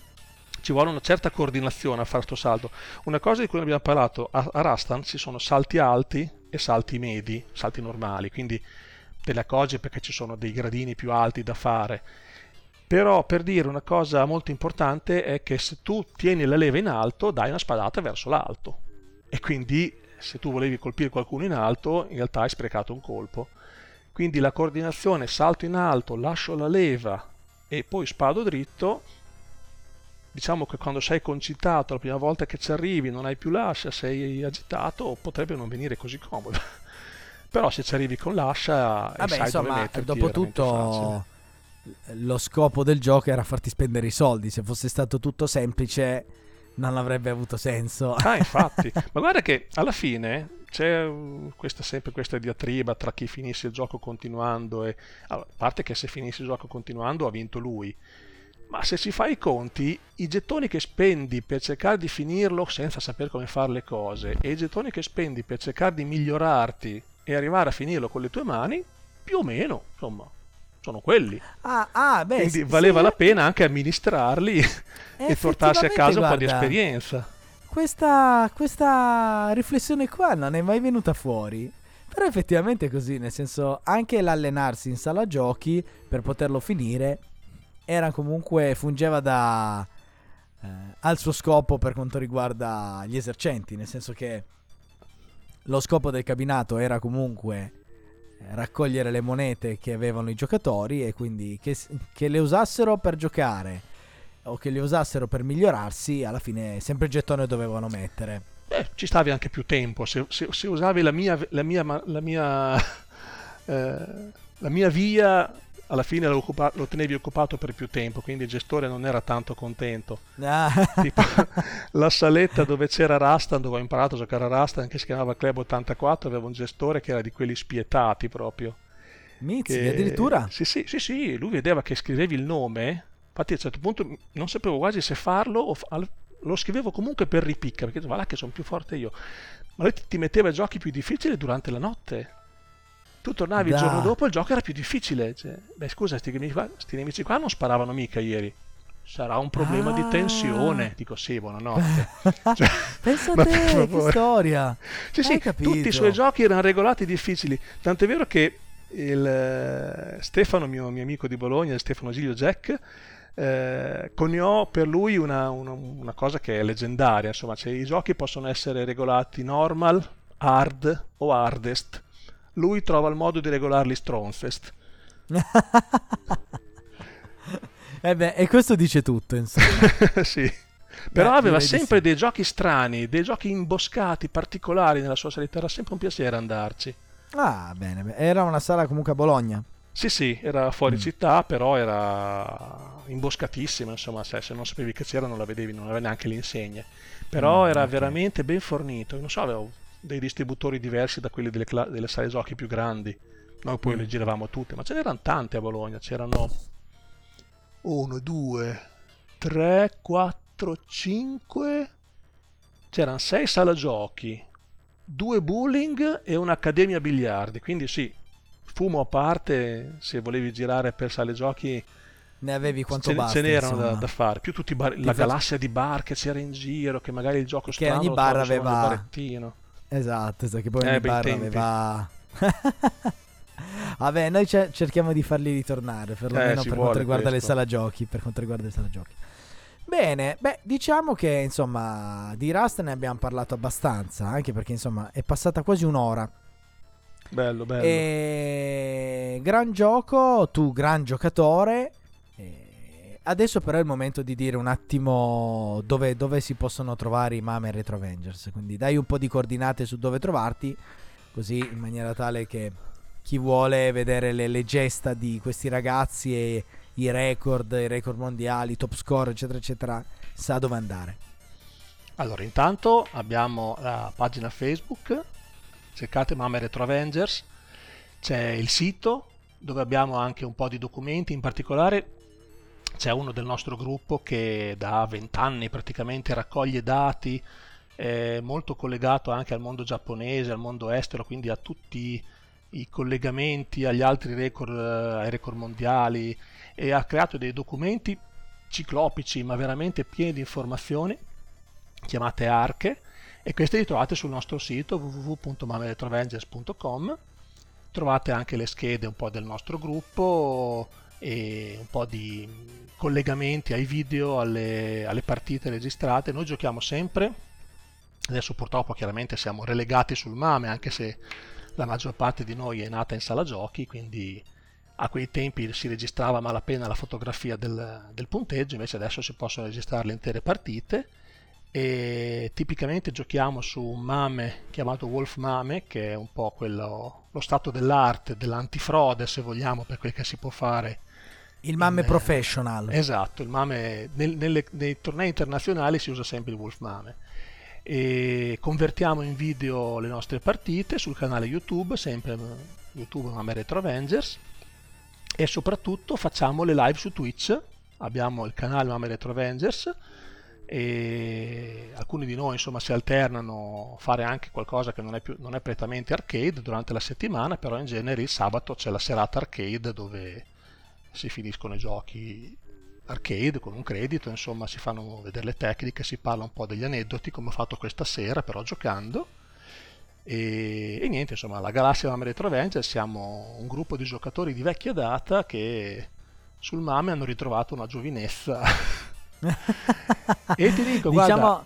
Ci vuole una certa coordinazione a fare questo salto. Una cosa di cui abbiamo parlato a Rastan, ci sono salti alti e salti medi, salti normali, quindi delle cose, perché ci sono dei gradini più alti da fare. Però, per dire una cosa molto importante, è che se tu tieni la leva in alto dai una spadata verso l'alto, e quindi se tu volevi colpire qualcuno in alto in realtà hai sprecato un colpo. Quindi la coordinazione salto in alto, lascio la leva e poi spado dritto, diciamo che quando sei concitato la prima volta che ci arrivi non hai più l'ascia, sei agitato, potrebbe non venire così comodo. Però se ci arrivi con l'ascia, vabbè, sai, insomma, dove metterti, dopo tutto facile. Lo scopo del gioco era farti spendere i soldi. Se fosse stato tutto semplice non avrebbe avuto senso. Ah, infatti. Ma guarda che alla fine c'è sempre questa diatriba tra chi finisce il gioco continuando e... Allora, a parte che se finisce il gioco continuando ha vinto lui, ma se si fa i conti, i gettoni che spendi per cercare di finirlo senza sapere come fare le cose e i gettoni che spendi per cercare di migliorarti e arrivare a finirlo con le tue mani, più o meno, insomma, sono quelli. Beh, quindi valeva la pena anche amministrarli e portarsi a casa, guarda, un po' di esperienza. Questa riflessione qua non è mai venuta fuori, però effettivamente è così, nel senso, anche l'allenarsi in sala giochi per poterlo finire era comunque, fungeva da al suo scopo per quanto riguarda gli esercenti, nel senso che lo scopo del cabinato era comunque raccogliere le monete che avevano i giocatori, e quindi che le usassero per giocare o che le usassero per migliorarsi, alla fine sempre il gettone dovevano mettere. Ci stavi anche più tempo se usavi la mia via, alla fine lo tenevi occupato per più tempo, quindi il gestore non era tanto contento. Tipo, la saletta dove c'era Rastan, dove ho imparato a giocare a Rastan, che si chiamava Club 84, aveva un gestore che era di quelli spietati proprio. Mizzi, che... addirittura? Sì, lui vedeva che scrivevi il nome, infatti a un certo punto non sapevo quasi se farlo o lo scrivevo comunque per ripicca, perché va là che sono più forte io, ma lui ti metteva giochi più difficili durante la notte. Tu tornavi il giorno dopo, il gioco era più difficile. Cioè, beh, scusa, sti nemici qua non sparavano mica ieri. Sarà un problema di tensione. Dico, sì, buonanotte. Cioè, pensa a te, che storia. Cioè, sì, tutti i suoi giochi erano regolati difficili. Tant'è vero che il Stefano, mio amico di Bologna, Stefano Giglio Jack, coniò per lui una cosa che è leggendaria. Insomma, cioè, i giochi possono essere regolati normal, hard o hardest. Lui trova il modo di regolarli strongest. E questo dice tutto, insomma. Sì. Però aveva sempre dei giochi strani, dei giochi imboscati, particolari nella sua salita. Era sempre un piacere andarci. Bene. Era una sala comunque a Bologna? Sì, era fuori città, però era imboscatissima. Insomma, se non sapevi che c'era non la vedevi, non aveva neanche le insegne. Però era veramente ben fornito. Non so, avevo dei distributori diversi da quelli delle sale giochi più grandi. Noi poi le giravamo tutte, ma ce n'erano tante a Bologna. C'erano 1, 2, 3, 4, 5, c'erano 6 sale giochi, 2 bowling e un'accademia biliardi. Quindi sì, fumo a parte, se volevi girare per sale giochi ne avevi quanto basta, ce n'erano da fare, più tutti i bar, la galassia di bar che c'era in giro, che magari il gioco strano, che ogni bar aveva un barettino. Esatto, che poi ogni bar aveva... Vabbè, noi cerchiamo di farli ritornare, perlomeno per quanto riguarda le sala giochi, Bene, beh, diciamo che, insomma, di Rust ne abbiamo parlato abbastanza, anche perché, insomma, è passata quasi un'ora. Bello. E... gran gioco, tu gran giocatore. Adesso però è il momento di dire un attimo dove si possono trovare i MAME Retro Avengers, quindi dai un po' di coordinate su dove trovarti, così in maniera tale che chi vuole vedere le gesta di questi ragazzi e i record mondiali, i top score, eccetera eccetera, sa dove andare. Allora, intanto abbiamo la pagina Facebook cercate MAME Retro Avengers, c'è il sito dove abbiamo anche un po' di documenti, in particolare c'è uno del nostro gruppo che da 20 anni praticamente raccoglie dati, è molto collegato anche al mondo giapponese, al mondo estero, quindi a tutti i collegamenti, agli altri record, ai record mondiali, e ha creato dei documenti ciclopici ma veramente pieni di informazioni chiamate arche, e queste li trovate sul nostro sito www.mameretrovengers.com. Trovate anche le schede un po' del nostro gruppo e un po' di collegamenti ai video, alle partite registrate. Noi giochiamo sempre, adesso purtroppo chiaramente siamo relegati sul MAME, anche se la maggior parte di noi è nata in sala giochi, quindi a quei tempi si registrava a malapena la fotografia del punteggio, invece adesso si possono registrare le intere partite. E tipicamente giochiamo su un MAME chiamato Wolf MAME, che è un po' quello, lo stato dell'arte dell'antifrode, se vogliamo, per quel che si può fare, il MAME professional. Esatto, il MAME nei tornei internazionali si usa sempre il Wolf MAME, e convertiamo in video le nostre partite sul canale YouTube, sempre YouTube MAME Retro Avengers, e soprattutto facciamo le live su Twitch. Abbiamo il canale MAME Retro Avengers e alcuni di noi insomma si alternano a fare anche qualcosa che non è prettamente arcade durante la settimana, però in genere il sabato c'è la serata arcade dove si finiscono i giochi arcade con un credito, insomma si fanno vedere le tecniche, si parla un po' degli aneddoti come ho fatto questa sera però giocando, e niente, insomma la galassia MAME Retro Avengers, siamo un gruppo di giocatori di vecchia data che sul MAME hanno ritrovato una giovinezza e ti dico, guarda,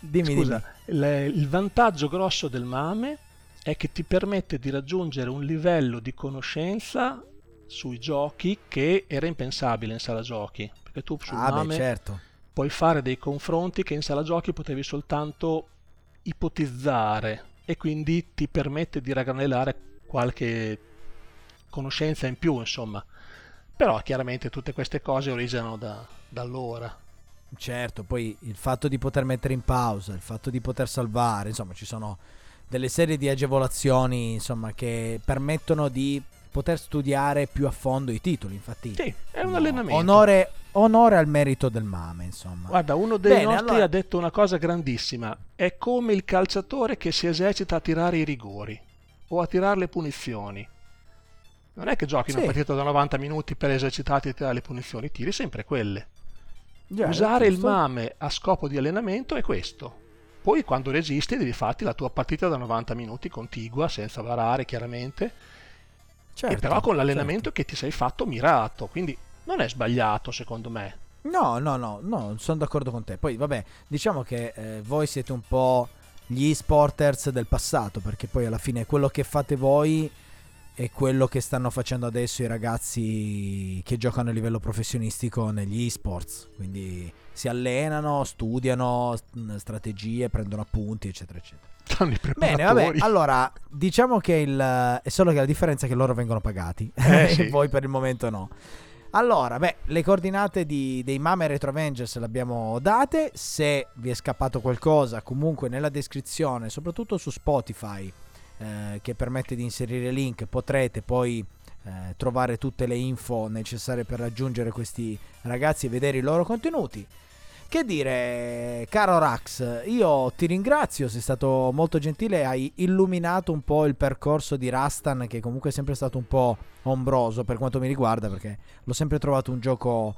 diciamo, dimmi. Il vantaggio grosso del MAME è che ti permette di raggiungere un livello di conoscenza sui giochi che era impensabile in sala giochi, perché tu sul MAME puoi fare dei confronti che in sala giochi potevi soltanto ipotizzare, e quindi ti permette di raggranellare qualche conoscenza in più, insomma. Però chiaramente tutte queste cose originano da allora. Certo, poi il fatto di poter mettere in pausa, il fatto di poter salvare, insomma ci sono delle serie di agevolazioni insomma che permettono di poter studiare più a fondo i titoli, infatti sì, è un allenamento. Onore al merito del MAME, insomma. Guarda, uno dei nostri allora ha detto una cosa grandissima: è come il calciatore che si esercita a tirare i rigori o a tirare le punizioni. Non è che giochi una partita da 90 minuti per esercitarti e tirare le punizioni, tiri sempre quelle. Usare il MAME a scopo di allenamento è questo. Poi quando registri devi farti la tua partita da 90 minuti contigua, senza varare chiaramente, e però con l'allenamento che ti sei fatto mirato, quindi non è sbagliato secondo me. No, sono d'accordo con te. Poi vabbè, diciamo che voi siete un po' gli e-sporters del passato, perché poi alla fine quello che fate voi è quello che stanno facendo adesso i ragazzi che giocano a livello professionistico negli esports, quindi si allenano, studiano strategie, prendono appunti, eccetera eccetera. Bene, vabbè, allora diciamo che è solo che la differenza è che loro vengono pagati e voi per il momento no. Allora, beh, le coordinate dei MAME Retro Avengers le abbiamo date. Se vi è scappato qualcosa, comunque nella descrizione, soprattutto su Spotify, che permette di inserire link, potrete poi trovare tutte le info necessarie per raggiungere questi ragazzi e vedere i loro contenuti. Che dire, caro Rax, io ti ringrazio, sei stato molto gentile, hai illuminato un po' il percorso di Rastan, che comunque è sempre stato un po' ombroso per quanto mi riguarda, perché l'ho sempre trovato un gioco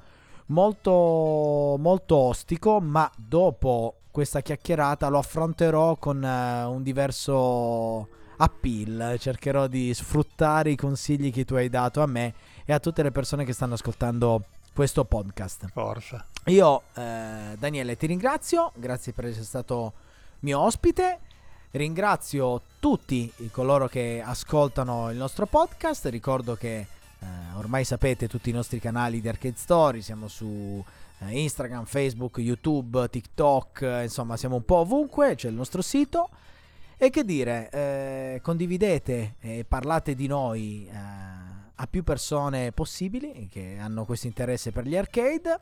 molto molto ostico, ma dopo questa chiacchierata lo affronterò con un diverso appeal, cercherò di sfruttare i consigli che tu hai dato a me e a tutte le persone che stanno ascoltando questo podcast. Forza. Io Daniele ti ringrazio, grazie per essere stato mio ospite, ringrazio tutti coloro che ascoltano il nostro podcast, ricordo che ormai sapete tutti i nostri canali di Arcade Story, siamo su Instagram, Facebook, YouTube, TikTok, insomma siamo un po' ovunque, c'è il nostro sito. E che dire, condividete e parlate di noi a più persone possibili che hanno questo interesse per gli arcade,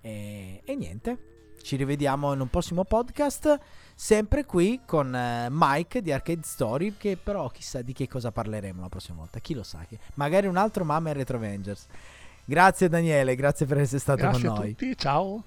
e niente, Ci rivediamo in un prossimo podcast, sempre qui con Mike di Arcade Story, che però chissà di che cosa parleremo la prossima volta, chi lo sa, che magari un altro MAME Retro Avengers. Grazie Daniele, grazie per essere stato con noi. Grazie a tutti, ciao.